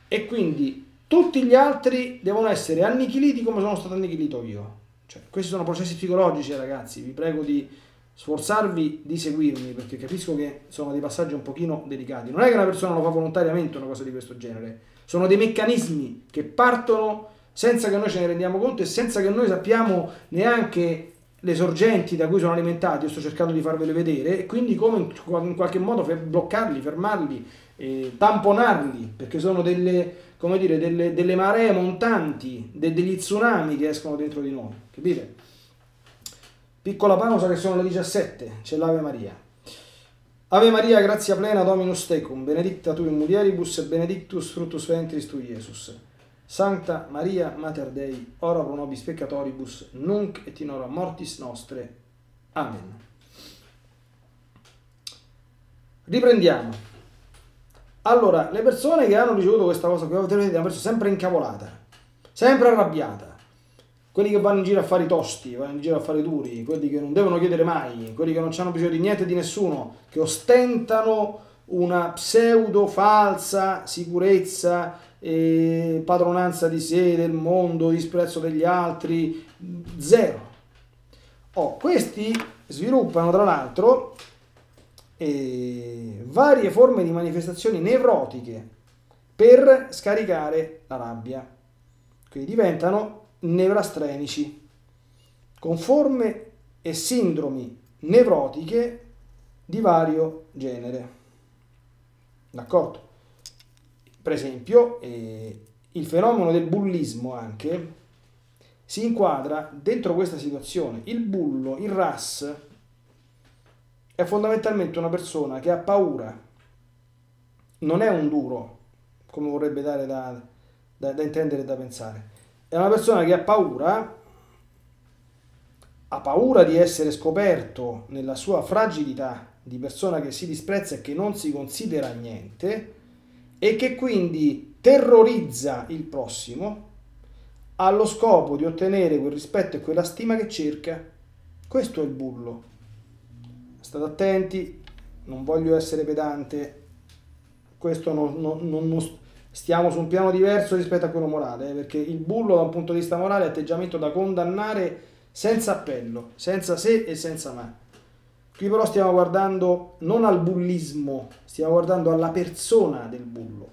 e quindi tutti gli altri devono essere annichiliti come sono stato annichilito io. Cioè, questi sono processi psicologici, ragazzi, vi prego di sforzarvi di seguirmi, perché capisco che sono dei passaggi un pochino delicati. Non è che una persona lo fa volontariamente una cosa di questo genere, sono dei meccanismi che partono senza che noi ce ne rendiamo conto e senza che noi sappiamo neanche le sorgenti da cui sono alimentati. Io sto cercando di farvele vedere, e quindi come in qualche modo bloccarli, fermarli, eh, tamponarli, perché sono delle, come dire, delle, delle maree montanti, de, degli tsunami che escono dentro di noi, capite? Piccola pausa, che sono le diciassette, c'è l'Ave Maria. Ave Maria, grazia plena, Dominus tecum, benedicta tu in mulieribus e benedictus fructus ventris tu, Jesus. Santa Maria, Mater Dei, ora pro nobis peccatoribus, nunc et in hora mortis nostre. Amen. Riprendiamo. Allora, le persone che hanno ricevuto questa cosa che avete, hanno perso sempre incavolata, sempre arrabbiata, quelli che vanno in giro a fare i tosti, vanno in giro a fare i duri, quelli che non devono chiedere mai, quelli che non hanno bisogno di niente e di nessuno, che ostentano una pseudo falsa sicurezza e padronanza di sé, del mondo, disprezzo degli altri, zero. Oh, questi sviluppano tra l'altro eh, varie forme di manifestazioni nevrotiche per scaricare la rabbia, quindi diventano nevrastrenici, con forme e sindromi nevrotiche di vario genere, d'accordo? Per esempio eh, il fenomeno del bullismo anche si inquadra dentro questa situazione. Il bullo, il ras, è fondamentalmente una persona che ha paura, non è un duro, come vorrebbe dare da, da, da intendere e da pensare. È una persona che ha paura, ha paura di essere scoperto nella sua fragilità di persona che si disprezza e che non si considera niente, e che quindi terrorizza il prossimo allo scopo di ottenere quel rispetto e quella stima che cerca. Questo è il bullo. State attenti, non voglio essere pedante. Questo non, non, non stiamo su un piano diverso rispetto a quello morale, eh, perché il bullo da un punto di vista morale è atteggiamento da condannare senza appello, senza se e senza ma. Qui però stiamo guardando non al bullismo, stiamo guardando alla persona del bullo,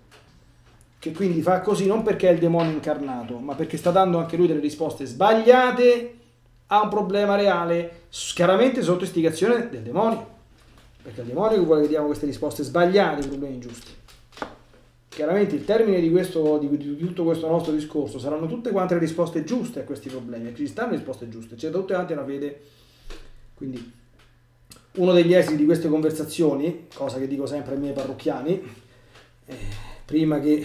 che quindi fa così non perché è il demonio incarnato, ma perché sta dando anche lui delle risposte sbagliate a un problema reale, chiaramente sotto istigazione del demonio, perché il demonio vuole che diamo queste risposte sbagliate ai problemi giusti. Chiaramente il termine di, questo, di, di tutto questo nostro discorso saranno tutte quante le risposte giuste a questi problemi, e ci stanno risposte giuste, c'è da tutte quante una fede. Quindi uno degli esiti di queste conversazioni, cosa che dico sempre ai miei parrocchiani, eh, prima che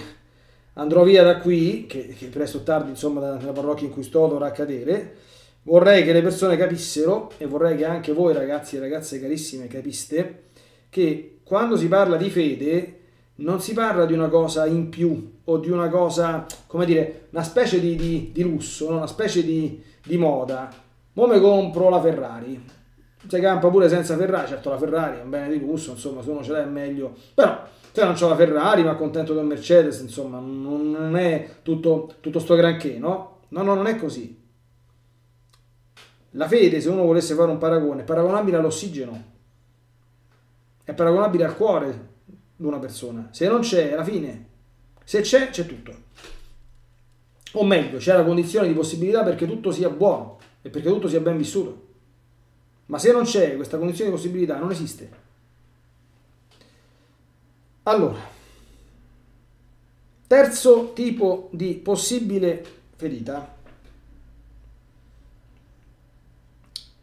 andrò via da qui, che, che presto o tardi insomma dalla parrocchia in cui sto dovrà accadere, vorrei che le persone capissero, e vorrei che anche voi ragazzi e ragazze carissime capiste, che quando si parla di fede non si parla di una cosa in più o di una cosa, come dire, una specie di, di, di lusso, no? Una specie di, di moda. Mo me compro la Ferrari, si campa pure senza Ferrari, certo la Ferrari è un bene di lusso, insomma se uno ce l'ha è meglio, però se non c'ho la Ferrari mi accontento del Mercedes, insomma non è tutto, tutto sto granché, no? No, no, non è così. La fede, se uno volesse fare un paragone, è paragonabile all'ossigeno, è paragonabile al cuore di una persona. Se non c'è, alla fine, se c'è, c'è tutto. O meglio, c'è la condizione di possibilità perché tutto sia buono e perché tutto sia ben vissuto. Ma se non c'è questa condizione di possibilità, non esiste. Allora, terzo tipo di possibile ferita,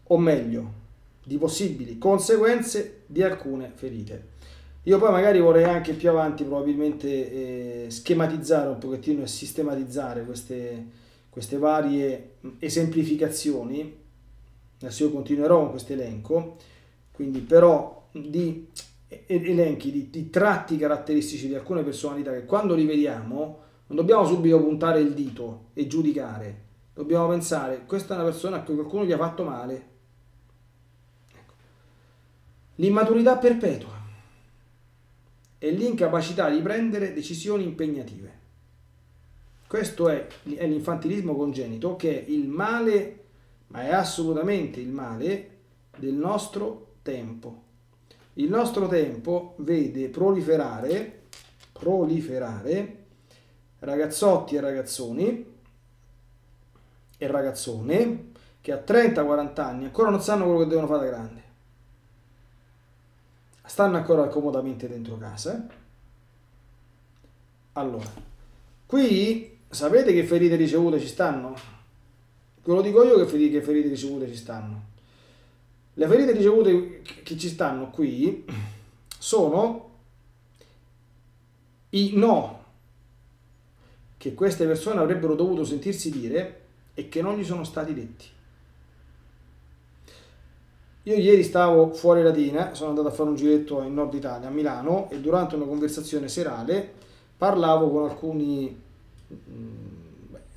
o meglio, di possibili conseguenze di alcune ferite. Io poi magari vorrei anche più avanti probabilmente eh, schematizzare un pochettino e sistematizzare queste, queste varie esemplificazioni, adesso io continuerò con questo elenco, quindi però di elenchi, di, di tratti caratteristici di alcune personalità che quando li vediamo non dobbiamo subito puntare il dito e giudicare, dobbiamo pensare, questa è una persona a cui qualcuno gli ha fatto male. L'immaturità perpetua e l'incapacità di prendere decisioni impegnative. Questo è, è l'infantilismo congenito, che è il male, ma è assolutamente il male del nostro tempo. Il nostro tempo vede proliferare, proliferare ragazzotti e ragazzoni e ragazzone che a trenta quaranta anni ancora non sanno quello che devono fare da grande. Stanno ancora comodamente dentro casa. Allora, qui sapete che ferite ricevute ci stanno? Ve lo dico io che ferite, che ferite ricevute ci stanno. Le ferite ricevute che ci stanno qui sono i no che queste persone avrebbero dovuto sentirsi dire e che non gli sono stati detti. Io ieri stavo fuori Latina, sono andato a fare un giretto in Nord Italia, a Milano, e durante una conversazione serale parlavo con alcuni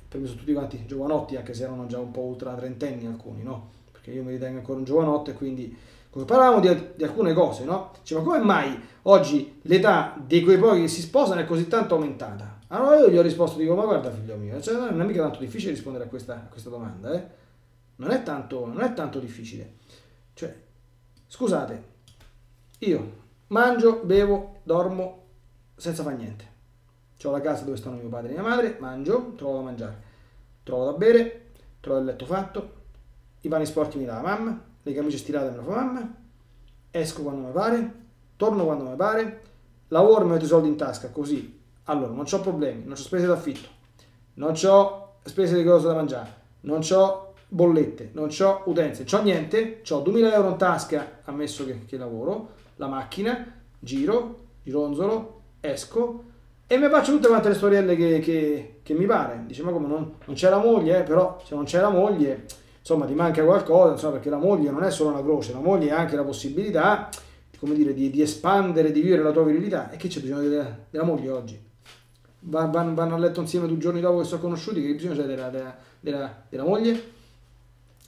perché sono tutti quanti giovanotti, anche se erano già un po' ultra trentenni alcuni, no? Perché io mi ritengo ancora un giovanotto e quindi... Parlavamo di, di alcune cose, no? Cioè, ma come mai oggi l'età di quei pochi che si sposano è così tanto aumentata? Allora io gli ho risposto, dico, ma guarda figlio mio, cioè, non è mica tanto difficile rispondere a questa, a questa domanda, eh? Non è tanto, non è tanto difficile. Cioè, scusate, io mangio, bevo, dormo senza fare niente. C'ho la casa dove stanno mio padre e mia madre, mangio, trovo da mangiare, trovo da bere, trovo il letto fatto, i panni sporchi mi dà la mamma, le camicie stirate me la fa mamma, esco quando mi pare, torno quando mi pare, lavoro e metto i soldi in tasca, così. Allora, non ho problemi, non ho spese d'affitto, non ho spese di cose da mangiare, non ho bollette, non ho utenze, non ho niente, ho duemila euro in tasca, ammesso che, che lavoro, la macchina, giro, gironzolo, esco, e mi faccio tutte quante le storielle che, che, che mi pare. Dice, ma come, non, non c'è la moglie, eh? Però se non c'è la moglie... insomma ti manca qualcosa, insomma, perché la moglie non è solo una croce, la moglie è anche la possibilità, come dire, di, di espandere, di vivere la tua virilità. E che c'è bisogno della, della moglie oggi? Van, van, vanno a letto insieme due giorni dopo che sono conosciuti, che bisogno c'è della, della, della, della moglie?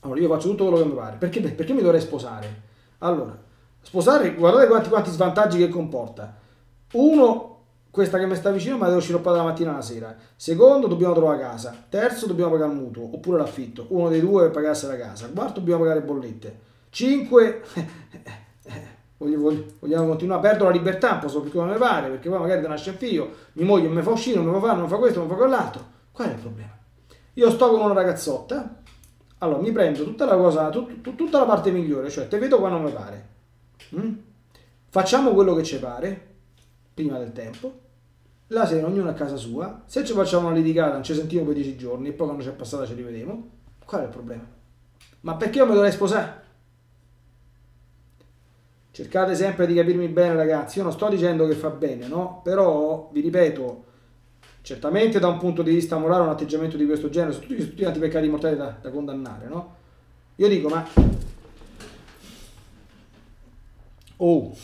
Allora io faccio tutto quello che mi pare, perché, perché mi dovrei sposare? Allora, sposare, guardate quanti, quanti svantaggi che comporta. Uno, questa che mi sta vicino, ma devo sciroppare la mattina alla sera. Secondo, dobbiamo trovare casa. Terzo, dobbiamo pagare il mutuo, oppure l'affitto. Uno dei due per pagarsi la casa. Quarto, dobbiamo pagare bollette. Cinque, voglio, voglio, vogliamo continuare a perdere la libertà un po', so perché non mi pare, perché poi magari nasce un figlio, mia moglie mi fa uscire, non mi fa fare, non mi fa questo, non mi fa quell'altro. Qual è il problema? Io sto con una ragazzotta, allora mi prendo tutta la cosa, tut, tut, tutta la parte migliore, cioè te vedo quando mi pare. Mm? Facciamo quello che ci pare, prima del tempo, la sera ognuno a casa sua, se ci facciamo una litigata non ci sentiamo per dieci giorni e poi quando c'è passata ci rivediamo. Qual è il problema? Ma perché io mi dovrei sposare? Cercate sempre di capirmi bene ragazzi, io non sto dicendo che fa bene, no? Però, vi ripeto, certamente da un punto di vista morale un atteggiamento di questo genere, sono tutti, tutti tanti peccati mortali da, da condannare, no? Io dico, ma... oh...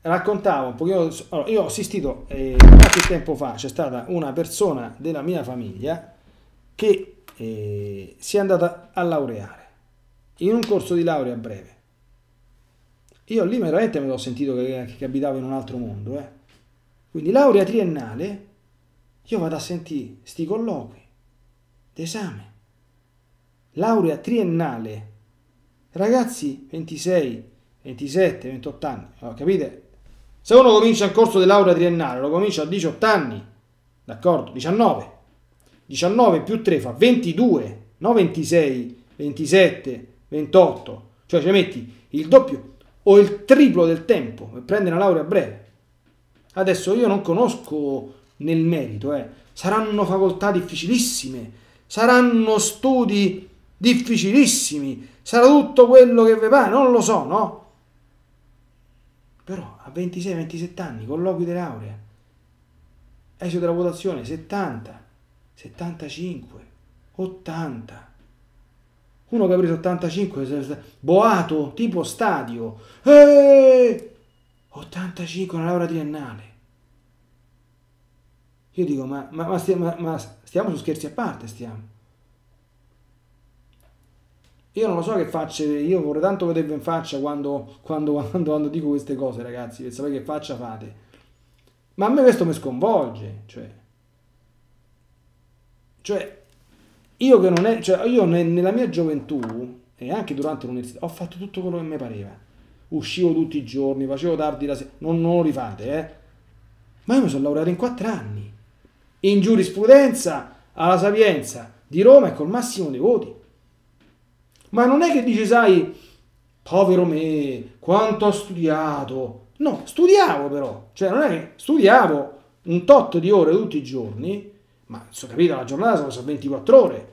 raccontavo un pochino, allora, io ho assistito eh, qualche tempo fa, c'è stata una persona della mia famiglia che eh, si è andata a laureare in un corso di laurea breve. Io lì veramente mi sono sentito che, che abitavo in un altro mondo, eh. Quindi laurea triennale, io vado a sentire sti colloqui d'esame, laurea triennale, ragazzi ventisei, ventisette, ventotto anni, allora, capite? Se uno comincia il corso di laurea triennale, lo comincia a diciotto anni, d'accordo? diciannove. diciannove più tre fa ventidue, no ventisei, ventisette, ventotto. Cioè ci metti il doppio o il triplo del tempo per prendere una laurea breve. Adesso io non conosco nel merito, eh. Saranno facoltà difficilissime, saranno studi difficilissimi, sarà tutto quello che vi pare, non lo so, no? Però a ventisei ventisette anni, colloqui di laurea, esito della votazione settanta, settantacinque, ottanta. Uno che ha preso ottantacinque, boato, tipo stadio, eeeh, ottantacinque una laurea triennale. Io dico, ma, ma, ma, stiamo, ma, ma stiamo su scherzi a parte, stiamo. Io non lo so che faccia, io vorrei tanto vedervi in faccia quando, quando, quando, quando dico queste cose ragazzi, per sapere che faccia fate. Ma a me questo mi sconvolge, cioè, cioè io che non è, cioè io ne, nella mia gioventù e anche durante l'università ho fatto tutto quello che mi pareva, uscivo tutti i giorni, facevo tardi la sera, non, non lo rifate, eh. Ma io mi sono laureato in quattro anni, in giurisprudenza alla Sapienza di Roma e col massimo dei voti. Ma non è che dici, sai, povero me, quanto ho studiato. No, studiavo però. Cioè, non è che studiavo un tot di ore tutti i giorni, ma, so capito, la giornata sono ventiquattro ore.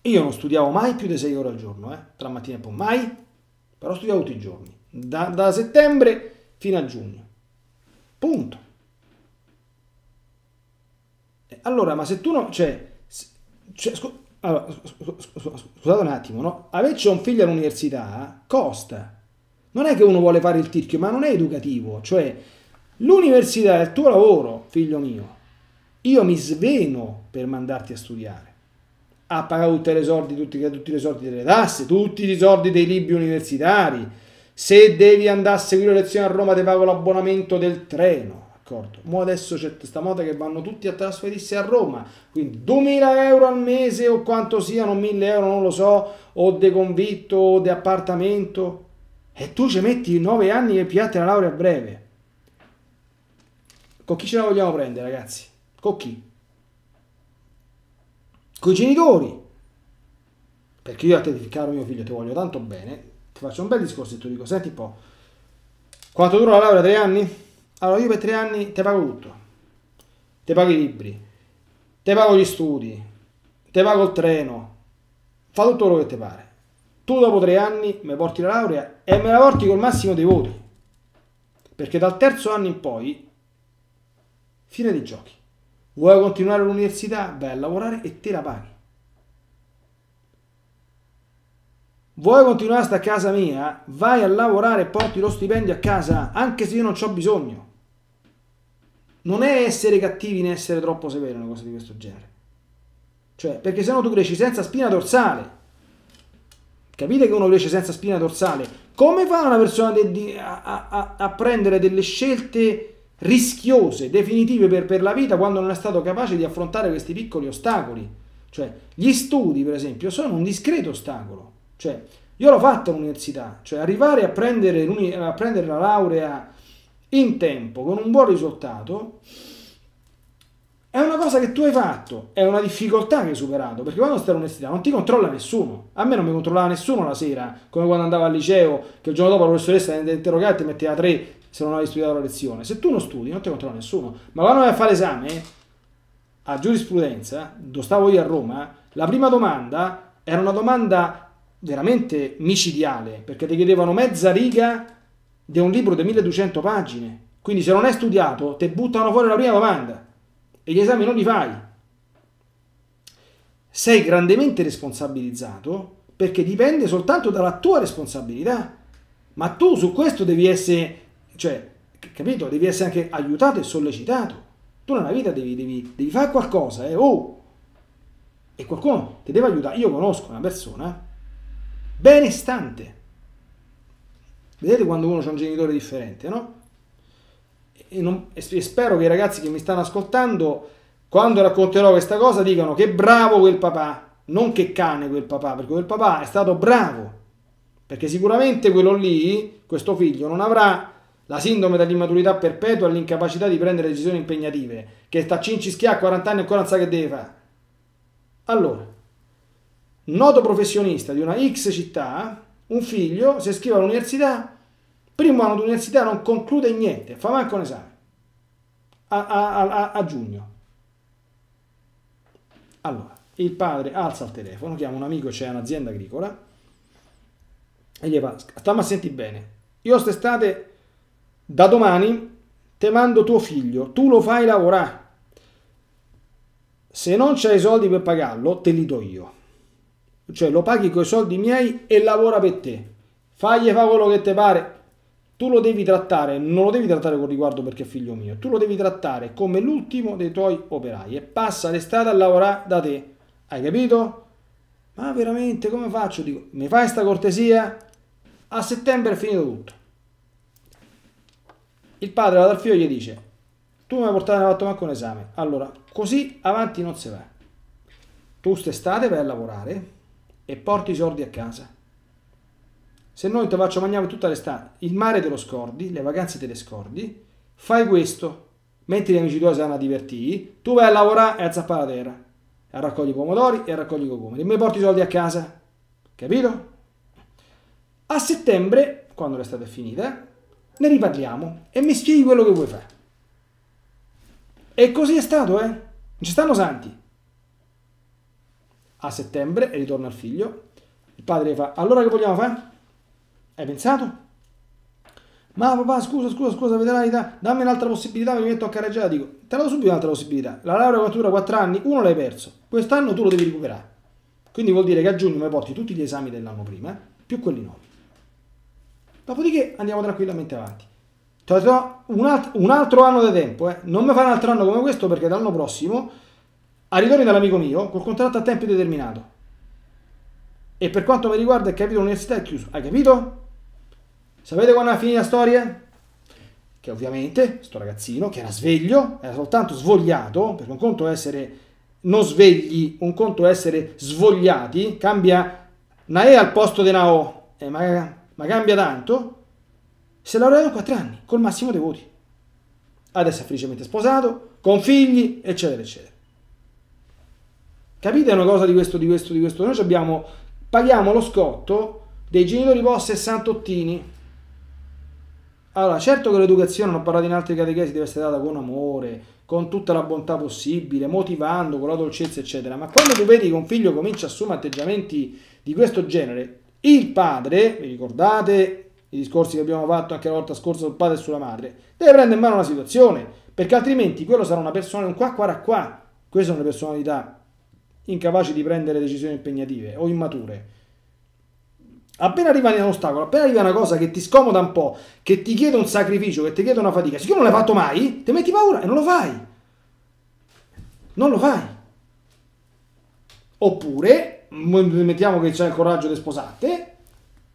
Io non studiavo mai più di sei ore al giorno, eh, tra mattina e poi mai, però studiavo tutti i giorni, da, da settembre fino a giugno. Punto. Allora, ma se tu non... Cioè, cioè allora, scusate un attimo, no? Averci un figlio all'università costa. Non è che uno vuole fare il tirchio, ma non è educativo. Cioè, l'università è il tuo lavoro, figlio mio. Io mi sveno per mandarti a studiare. Ha pagato tutti i risordi, tutti, tutti i risordi delle tasse, tutti i risordi dei libri universitari. Se devi andare a seguire le lezioni a Roma ti pago l'abbonamento del treno. D'accordo? Mo adesso c'è questa moda che vanno tutti a trasferirsi a Roma. Quindi duemila euro al mese o quanto siano, mille euro non lo so, o de convitto o de appartamento. E tu ci metti nove anni e piatti la laurea a breve. Con chi ce la vogliamo prendere, ragazzi? Con chi? Con i genitori. Perché io a te, caro mio figlio, ti voglio tanto bene, ti faccio un bel discorso e ti dico, senti un po', quanto dura la laurea? Tre anni? Allora io per tre anni ti pago tutto. Ti pago i libri, ti pago gli studi, ti pago il treno, fa tutto quello che ti pare. Tu dopo tre anni mi porti la laurea e me la porti col massimo dei voti. Perché dal terzo anno in poi, fine dei giochi. Vuoi continuare all'università? Vai a lavorare e te la paghi. Vuoi continuare a stare a casa mia? Vai a lavorare e porti lo stipendio a casa, anche se io non c'ho bisogno. Non è essere cattivi né essere troppo severi, una cosa di questo genere. Cioè, perché sennò tu cresci senza spina dorsale. Capite che uno cresce senza spina dorsale? Come fa una persona a, a, a prendere delle scelte rischiose, definitive per, per la vita quando non è stato capace di affrontare questi piccoli ostacoli? Cioè, gli studi per esempio sono un discreto ostacolo. Cioè, io l'ho fatto all'università, cioè arrivare a prendere, a prendere la laurea in tempo con un buon risultato è una cosa che tu hai fatto, è una difficoltà che hai superato, perché quando stai all'università non ti controlla nessuno. A me non mi controllava nessuno la sera, come quando andavo al liceo, che il giorno dopo la professoressa interrogava e ti metteva tre se non avevi studiato la lezione. Se tu non studi non ti controlla nessuno, ma quando vai a fare l'esame a giurisprudenza, dove stavo io a Roma, la prima domanda era una domanda veramente micidiale, perché ti chiedevano mezza riga di un libro di milleduecento pagine, quindi se non hai studiato ti buttano fuori la prima domanda e gli esami non li fai. Sei grandemente responsabilizzato, perché dipende soltanto dalla tua responsabilità, ma tu su questo devi essere, cioè, capito? Devi essere anche aiutato e sollecitato. Tu nella vita devi, devi, devi fare qualcosa, eh? Oh! E qualcuno ti deve aiutare. Io conosco una persona benestante. Vedete quando uno ha un genitore differente, no? E, non, e spero che i ragazzi che mi stanno ascoltando, quando racconterò questa cosa, dicano che bravo quel papà, non che cane quel papà, perché quel papà è stato bravo. Perché sicuramente quello lì, questo figlio, non avrà la sindrome dell'immaturità perpetua e l'incapacità di prendere decisioni impegnative, che sta cincischià a quaranta anni e ancora non sa che deve fare. Allora, noto professionista di una X città, un figlio si iscrive all'università, primo anno di università non conclude niente, fa manco un esame, a, a, a, a giugno. Allora, il padre alza il telefono, chiama un amico, c'è un'azienda agricola, e gli fa, stamma a senti bene, io quest'estate, da domani te mando tuo figlio, tu lo fai lavorare. Se non c'hai i soldi per pagarlo, te li do io. Cioè lo paghi coi soldi miei e lavora per te. Fagli fa quello che ti pare. Tu lo devi trattare, non lo devi trattare con riguardo perché è figlio mio, tu lo devi trattare come l'ultimo dei tuoi operai e passa l'estate a lavorare da te. Hai capito? Ma veramente come faccio? Dico, mi fai sta cortesia? A settembre è finito tutto. Il padre va dal figlio e gli dice, tu mi hai portato, non hai fatto manco un esame, allora così avanti non si va, tu st'estate vai a lavorare e porti i soldi a casa, se no ti faccio mangiare tutta l'estate, il mare te lo scordi, le vacanze te le scordi, fai questo, mentre gli amici tuoi si vanno a divertire, tu vai a lavorare e a zappare la terra, a raccogli i pomodori e a raccogli i cocomeri, e mi porti i soldi a casa, capito? A settembre, quando l'estate è finita, ne riparliamo e mi spieghi quello che vuoi fare. E così è stato, eh? Non ci stanno santi. A settembre ritorna il figlio, il padre fa, allora che vogliamo fare? Hai pensato? Ma papà, scusa, scusa, scusa, vedrai, dammi un'altra possibilità, mi metto a carreggiare, dico, te la do subito un'altra possibilità. La laurea quanto dura quattro anni, uno l'hai perso, quest'anno tu lo devi recuperare. Quindi vuol dire che a giugno mi porti tutti gli esami dell'anno prima, più quelli nuovi. Dopodiché andiamo tranquillamente avanti. un, alt un altro anno di tempo, eh. Non mi fa un altro anno come questo, perché l'anno prossimo arrivo dall'amico mio col contratto a tempo determinato. E per quanto mi riguarda il capitolo università è chiuso. Hai capito? Sapete quando è finita la storia? Che ovviamente sto ragazzino, che era sveglio, era soltanto svogliato, perché un conto è essere non svegli, un conto è essere svogliati, cambia una E al posto di una O, eh, ma, ma cambia tanto. Si è laureato in quattro anni, col massimo dei voti. Adesso è felicemente sposato, con figli, eccetera, eccetera. Capite una cosa di questo, di questo, di questo? Noi abbiamo, paghiamo lo scotto dei genitori vostri sessantottini. Allora, certo che l'educazione, non ho parlato in altri catechesi, deve essere data con amore, con tutta la bontà possibile, motivando, con la dolcezza, eccetera. Ma quando tu vedi che un figlio comincia a assumere atteggiamenti di questo genere, il padre, vi ricordate i discorsi che abbiamo fatto anche la volta scorsa sul padre e sulla madre, deve prendere in mano una situazione, perché altrimenti quello sarà una persona, un qua, qua, qua. Queste sono le personalità incapaci di prendere decisioni impegnative o immature. Appena arriva un ostacolo, appena arriva una cosa che ti scomoda un po', che ti chiede un sacrificio, che ti chiede una fatica, siccome non l'hai fatto mai, ti metti paura e non lo fai. Non lo fai. Oppure, mettiamo che c'hai il coraggio di sposate,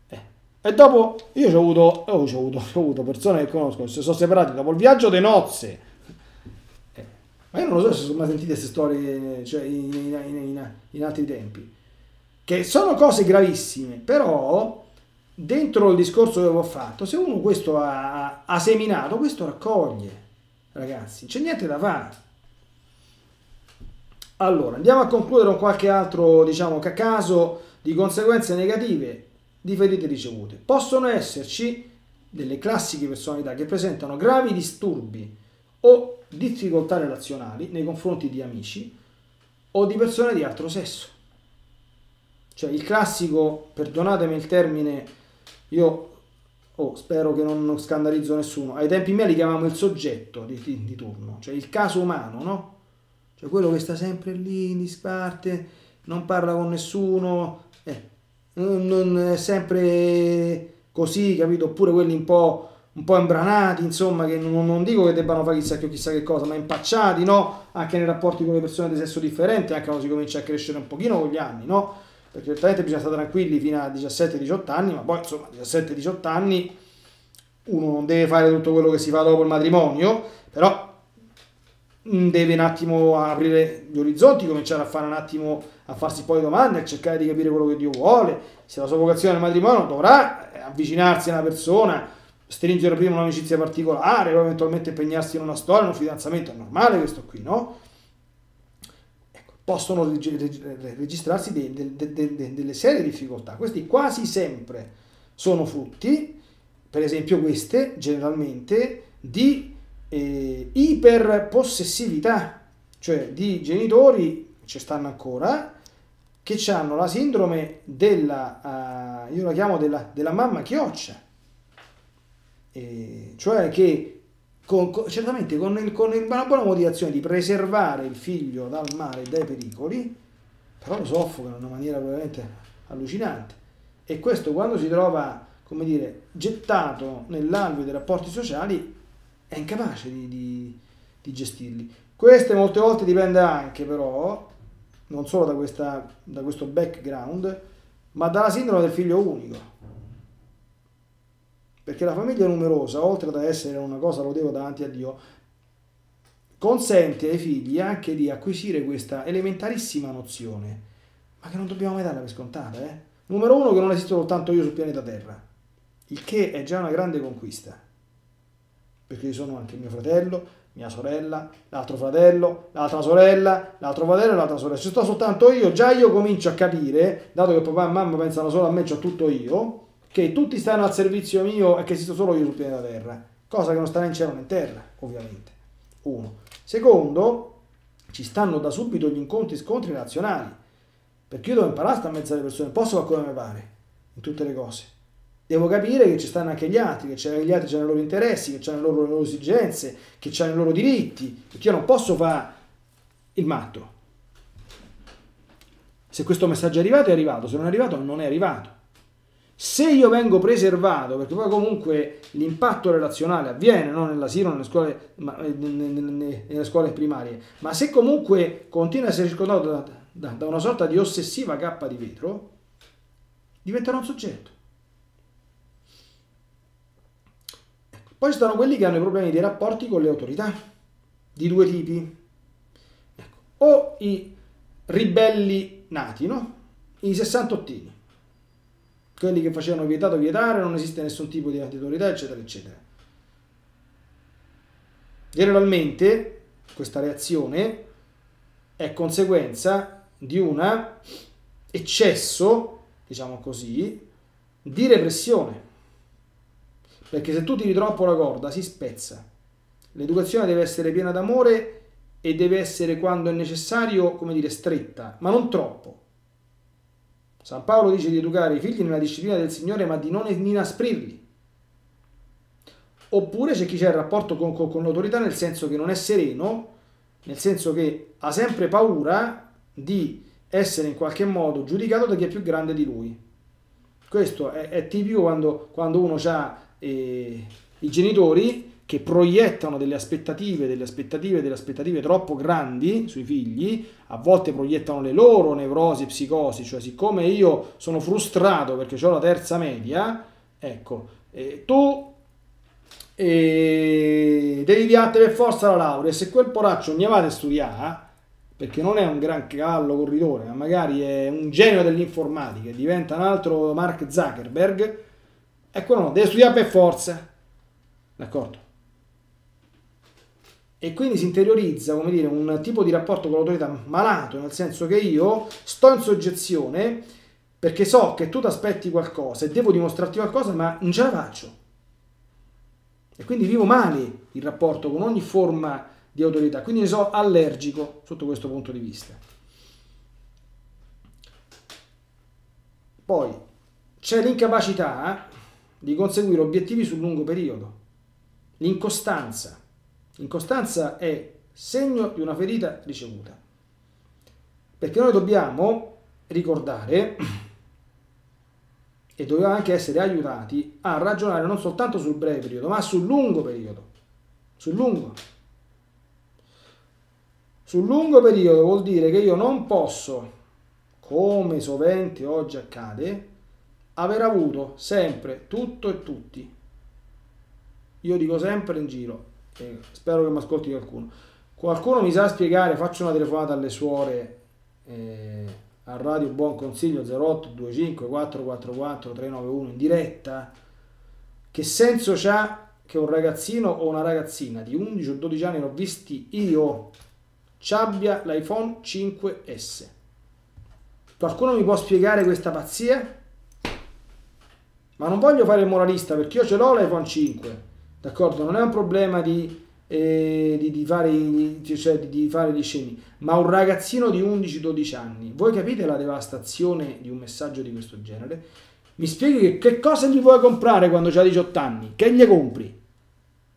eh, e dopo, io ci ho avuto, oh, ci ho avuto, ci ho avuto persone che conosco, si sono separati dopo il viaggio delle nozze. Eh, ma io non lo so se sono mai sentite queste storie, cioè, in, in, in, in, in altri tempi. Che sono cose gravissime, però dentro il discorso che avevo fatto, se uno questo ha, ha seminato, questo raccoglie, ragazzi, c'è niente da fare. Allora, andiamo a concludere con qualche altro, diciamo, caso di conseguenze negative di ferite ricevute. Possono esserci delle classiche personalità che presentano gravi disturbi o difficoltà relazionali nei confronti di amici o di persone di altro sesso. Cioè il classico, perdonatemi il termine, io oh, spero che non scandalizzo nessuno, ai tempi miei li chiamavamo il soggetto di, di, di turno, cioè il caso umano, no? Cioè quello che sta sempre lì in disparte, non parla con nessuno, eh, non, non è sempre così, capito? Oppure quelli un po', un po' imbranati, insomma, che non, non dico che debbano fare chissà che, chissà che cosa, ma impacciati, no? Anche nei rapporti con le persone di sesso differente, anche quando si comincia a crescere un pochino con gli anni, no? Perché certamente bisogna stare tranquilli fino a diciassette diciotto anni, ma poi insomma diciassette diciotto anni uno non deve fare tutto quello che si fa dopo il matrimonio, però deve un attimo aprire gli orizzonti, cominciare a fare un attimo, a farsi poi domande, a cercare di capire quello che Dio vuole, se la sua vocazione al matrimonio dovrà avvicinarsi a una persona, stringere prima un'amicizia particolare, poi eventualmente impegnarsi in una storia, in un fidanzamento, è normale questo qui, no? Possono registrarsi de, de, de, de, de, delle serie difficoltà. Questi quasi sempre sono frutti, per esempio queste, generalmente, di eh, iperpossessività, cioè di genitori, ci stanno ancora, che hanno la sindrome della, uh, io la chiamo della, della mamma chioccia, eh, cioè che Con, con, certamente con, il, con il, una buona motivazione di preservare il figlio dal male e dai pericoli, però lo soffocano in una maniera veramente allucinante, e questo quando si trova, come dire, gettato nell'alveo dei rapporti sociali è incapace di, di, di gestirli. Queste molte volte dipende anche però non solo da, questa, da questo background, ma dalla sindrome del figlio unico. Perché la famiglia numerosa, oltre ad essere una cosa lodevole davanti a Dio, consente ai figli anche di acquisire questa elementarissima nozione, ma che non dobbiamo mai darla per scontata. Eh? Numero uno, che non esisto soltanto io sul pianeta Terra, il che è già una grande conquista, perché ci sono anche mio fratello, mia sorella, l'altro fratello, l'altra sorella, l'altro fratello e l'altra sorella. Ci sto soltanto io, già io comincio a capire, dato che papà e mamma pensano solo a me, c'ho tutto io, che tutti stanno al servizio mio e che esisto solo io sul pianeta Terra, cosa che non sta né in cielo né in terra, ovviamente. Uno. Secondo, ci stanno da subito gli incontri scontri nazionali, perché io devo imparare a stare a mezzo alle persone, posso fare come mi pare, in tutte le cose. Devo capire che ci stanno anche gli altri, che gli altri hanno i loro interessi, che hanno le loro, le loro esigenze, che hanno i loro diritti, perché io non posso fare il matto. Se questo messaggio è arrivato, è arrivato, se non è arrivato, non è arrivato. Se io vengo preservato, perché poi comunque l'impatto relazionale avviene, no? Nell'asilo, nelle scuole, ma, nelle, nelle scuole primarie, ma se comunque continua a essere circondato da, da, da una sorta di ossessiva cappa di vetro, diventerà un soggetto. Poi ci sono quelli che hanno i problemi dei rapporti con le autorità, di due tipi. Ecco, o i ribelli nati, no? I sessantottini, quelli che facevano vietato vietare, non esiste nessun tipo di autorità, eccetera, eccetera. Generalmente questa reazione è conseguenza di un eccesso, diciamo così, di repressione. Perché se tu tiri troppo la corda si spezza. L'educazione deve essere piena d'amore e deve essere, quando è necessario, come dire, stretta, ma non troppo. San Paolo dice di educare i figli nella disciplina del Signore, ma di non inasprirli. Oppure c'è chi c'è il rapporto con, con, con l'autorità nel senso che non è sereno, nel senso che ha sempre paura di essere in qualche modo giudicato da chi è più grande di lui. Questo è, è tipico quando, quando uno ha eh, i genitori che proiettano delle aspettative, delle aspettative, delle aspettative troppo grandi sui figli, a volte proiettano le loro nevrosi, psicosi, cioè siccome io sono frustrato perché ho la terza media, ecco, eh, tu eh, devi diarte per forza la laurea, e se quel poraccio non ne va a studiare, perché non è un gran cavallo corridore, ma magari è un genio dell'informatica e diventa un altro Mark Zuckerberg, ecco no, deve studiare per forza, d'accordo? E quindi si interiorizza, come dire, un tipo di rapporto con l'autorità malato, nel senso che io sto in soggezione perché so che tu ti aspetti qualcosa e devo dimostrarti qualcosa, ma non ce la faccio. E quindi vivo male il rapporto con ogni forma di autorità, quindi ne sono allergico sotto questo punto di vista. Poi c'è l'incapacità di conseguire obiettivi sul lungo periodo, l'incostanza. Incostanza è segno di una ferita ricevuta, perché noi dobbiamo ricordare e dobbiamo anche essere aiutati a ragionare non soltanto sul breve periodo, ma sul lungo periodo. Sul lungo, sul lungo periodo vuol dire che io non posso, come sovente oggi accade, aver avuto sempre tutto e tutti. Io dico sempre in giro, Eh, spero che mi ascolti qualcuno qualcuno mi sa spiegare, faccio una telefonata alle suore eh, a Radio Buon Consiglio zero otto due cinque quattro quattro quattro tre nove uno in diretta, che senso c'ha che un ragazzino o una ragazzina di undici o dodici anni, l'ho visti io, c'abbia l'iPhone cinque S? Qualcuno mi può spiegare questa pazzia? Ma non voglio fare il moralista, perché io ce l'ho l'iPhone cinque, d'accordo? Non è un problema di, eh, di, di, fare, di, cioè, di, di fare gli scemi, ma un ragazzino di undici dodici anni, voi capite la devastazione di un messaggio di questo genere? Mi spieghi che, che cosa gli vuoi comprare quando c'ha diciotto anni? Che gli compri?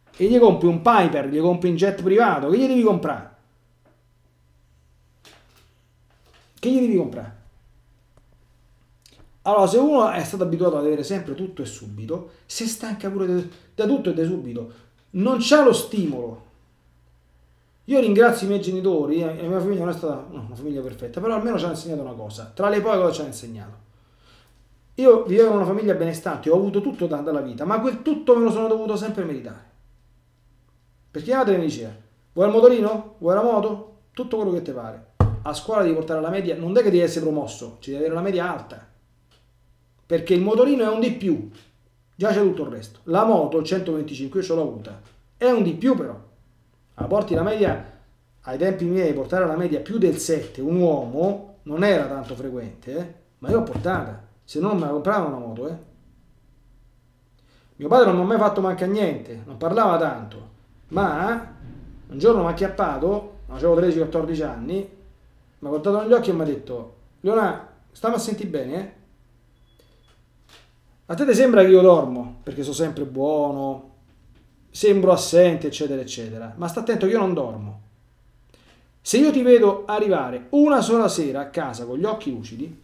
Che gli compri un Piper, gli compri un jet privato, che gli devi comprare? Che gli devi comprare? Allora, se uno è stato abituato ad avere sempre tutto e subito, si stanca pure da tutto e da subito, non c'ha lo stimolo. Io ringrazio i miei genitori, la mia famiglia non è stata no, una famiglia perfetta, però almeno ci hanno insegnato una cosa, tra le poche cosa ci hanno insegnato. Io vivevo in una famiglia benestante, ho avuto tutto da, dalla vita, ma quel tutto me lo sono dovuto sempre meritare. Perché la madre mi diceva, vuoi il motorino? Vuoi la moto? Tutto quello che ti pare. A scuola devi portare la media, non è che devi essere promosso, ci devi avere la media alta. Perché il motorino è un di più, già c'è tutto il resto. La moto, il centoventicinque, io ce l'ho avuta, è un di più però. Allora, porti la media, ai tempi miei, portare la media più del sette, un uomo, non era tanto frequente, eh? Ma io l'ho portata, se no non me la compravo una moto. Eh? Mio padre non mi ha mai fatto manca niente, non parlava tanto, ma un giorno mi ha acchiappato, avevo tredici quattordici anni, mi ha guardato negli occhi e mi ha detto, Leonardo, stiamo a sentire bene, eh? A te ti sembra che io dormo, perché sono sempre buono, sembro assente, eccetera, eccetera, ma sta attento che io non dormo. Se io ti vedo arrivare una sola sera a casa con gli occhi lucidi,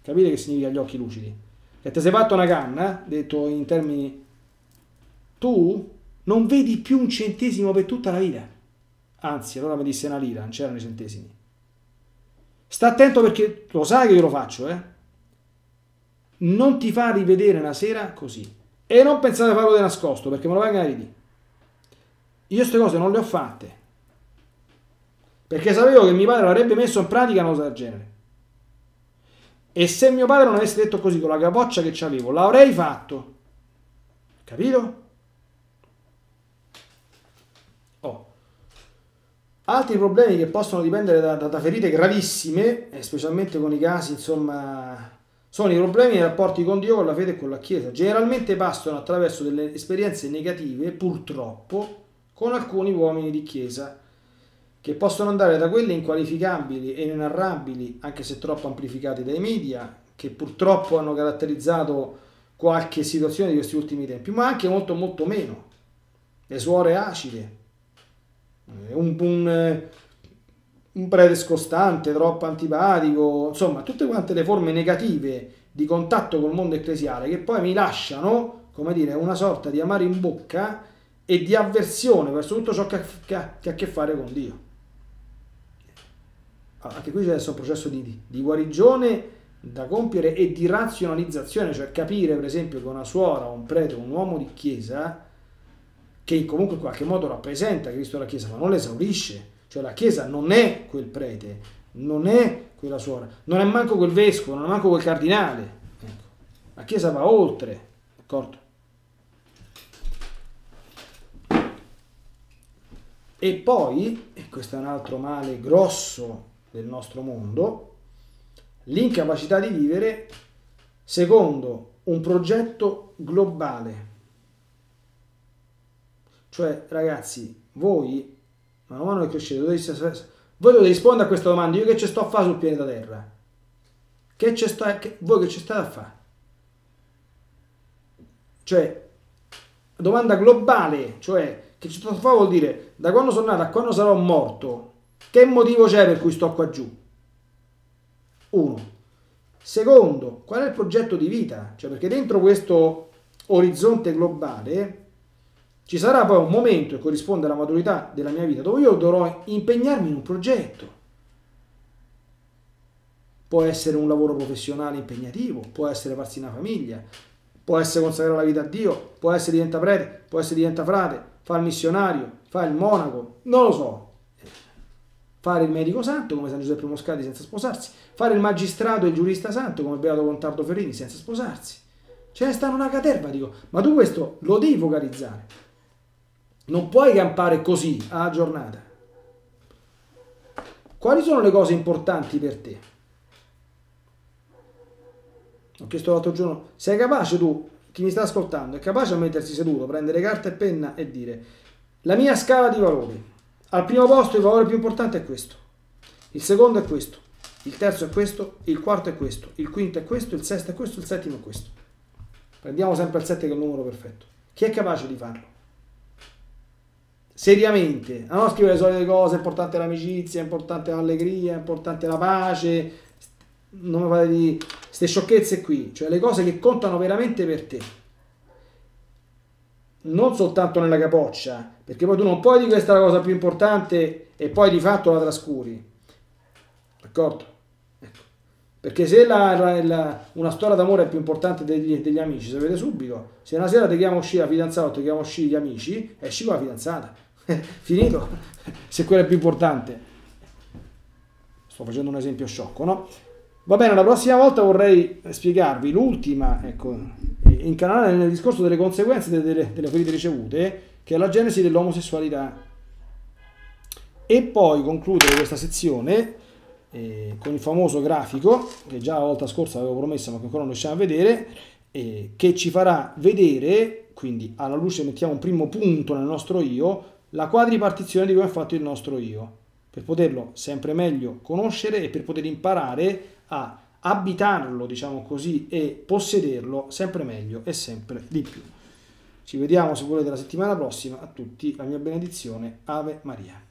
capite che significa gli occhi lucidi? Cioè, te sei fatto una canna, detto in termini... Tu non vedi più un centesimo per tutta la vita. Anzi, allora mi disse una lira, non c'erano i centesimi. Sta attento perché lo sai che io lo faccio, eh? Non ti fa rivedere una sera così. E non pensate a farlo di nascosto, perché me lo vengono a ridire. Io queste cose non le ho fatte, perché sapevo che mio padre l'avrebbe messo in pratica una cosa del genere. E se mio padre non avesse detto così, con la capoccia che c'avevo, l'avrei fatto. Capito? Oh. Altri problemi che possono dipendere da, da, da ferite gravissime, e specialmente con i casi, insomma... sono i problemi nei rapporti con Dio, con la fede e con la Chiesa. Generalmente passano attraverso delle esperienze negative, purtroppo, con alcuni uomini di Chiesa, che possono andare da quelle inqualificabili e inenarrabili, anche se troppo amplificate dai media, che purtroppo hanno caratterizzato qualche situazione di questi ultimi tempi, ma anche molto molto meno. Le suore acide, un... un un prete scostante, troppo antipatico, insomma tutte quante le forme negative di contatto col mondo ecclesiale che poi mi lasciano, come dire, una sorta di amaro in bocca e di avversione verso tutto ciò che ha, che ha a che fare con Dio. Allora, anche qui c'è adesso un processo di, di guarigione da compiere e di razionalizzazione, cioè capire per esempio che una suora, un prete, un uomo di Chiesa, che comunque in qualche modo rappresenta Cristo e la Chiesa, ma non l'esaurisce. Cioè la Chiesa non è quel prete, non è quella suora, non è manco quel vescovo, non è manco quel cardinale. Ecco. La Chiesa va oltre, d'accordo? E poi, e questo è un altro male grosso del nostro mondo, l'incapacità di vivere secondo un progetto globale. Cioè, ragazzi, voi... Man mano che crescete, voi dovete rispondere a questa domanda: io che ci sto a fare sul pianeta Terra? Che ci sta, che, voi che ci state a fare? Cioè, domanda globale, cioè, che ci sto a fare vuol dire da quando sono nato a quando sarò morto, che motivo c'è per cui sto qua giù? Uno. Secondo, qual è il progetto di vita? Cioè, perché dentro questo orizzonte globale... ci sarà poi un momento che corrisponde alla maturità della mia vita dove io dovrò impegnarmi in un progetto. Può essere un lavoro professionale impegnativo, può essere farsi una famiglia, può essere consacrare la vita a Dio, può essere diventare prete, può essere diventare frate, fare il missionario, fare il monaco, non lo so. Fare il medico santo come San Giuseppe Moscati senza sposarsi, fare il magistrato e il giurista santo come Beato Contardo Ferrini senza sposarsi. Ce ne stanno una caterva, dico, ma tu questo lo devi focalizzare. Non puoi campare così alla giornata. Quali sono le cose importanti per te? Ho chiesto l'altro giorno, sei capace tu, chi mi sta ascoltando, è capace a mettersi seduto, prendere carta e penna e dire: la mia scala di valori, al primo posto il valore più importante è questo, il secondo è questo, il terzo è questo, il quarto è questo, il quinto è questo, il sesto è questo, il settimo è questo. Prendiamo sempre il sette che è il numero perfetto. Chi è capace di farlo? Seriamente, a non scrivere le solite cose, è importante l'amicizia, è importante l'allegria, è importante la pace, non mi fate di queste sciocchezze qui, cioè le cose che contano veramente per te, non soltanto nella capoccia, perché poi tu non puoi dire questa è la cosa più importante e poi di fatto la trascuri, d'accordo? Ecco. Perché se la, la, la, una storia d'amore è più importante degli, degli amici, sapete subito, se una sera ti chiama a uscire la fidanzata o ti chiama a uscire gli amici, esci con la fidanzata. Finito, se quello è più importante. Sto facendo un esempio sciocco, no? Va bene, la prossima volta vorrei spiegarvi l'ultima, ecco, incanalare nel discorso delle conseguenze delle, delle, delle ferite ricevute, che è la genesi dell'omosessualità, e poi concludere questa sezione eh, con il famoso grafico che già la volta scorsa avevo promesso ma che ancora non riusciamo a vedere, eh, che ci farà vedere, quindi alla luce mettiamo un primo punto nel nostro io, la quadripartizione di come è fatto il nostro io, per poterlo sempre meglio conoscere e per poter imparare a abitarlo, diciamo così, e possederlo sempre meglio e sempre di più. Ci vediamo, se volete, la settimana prossima. A tutti la mia benedizione. Ave Maria.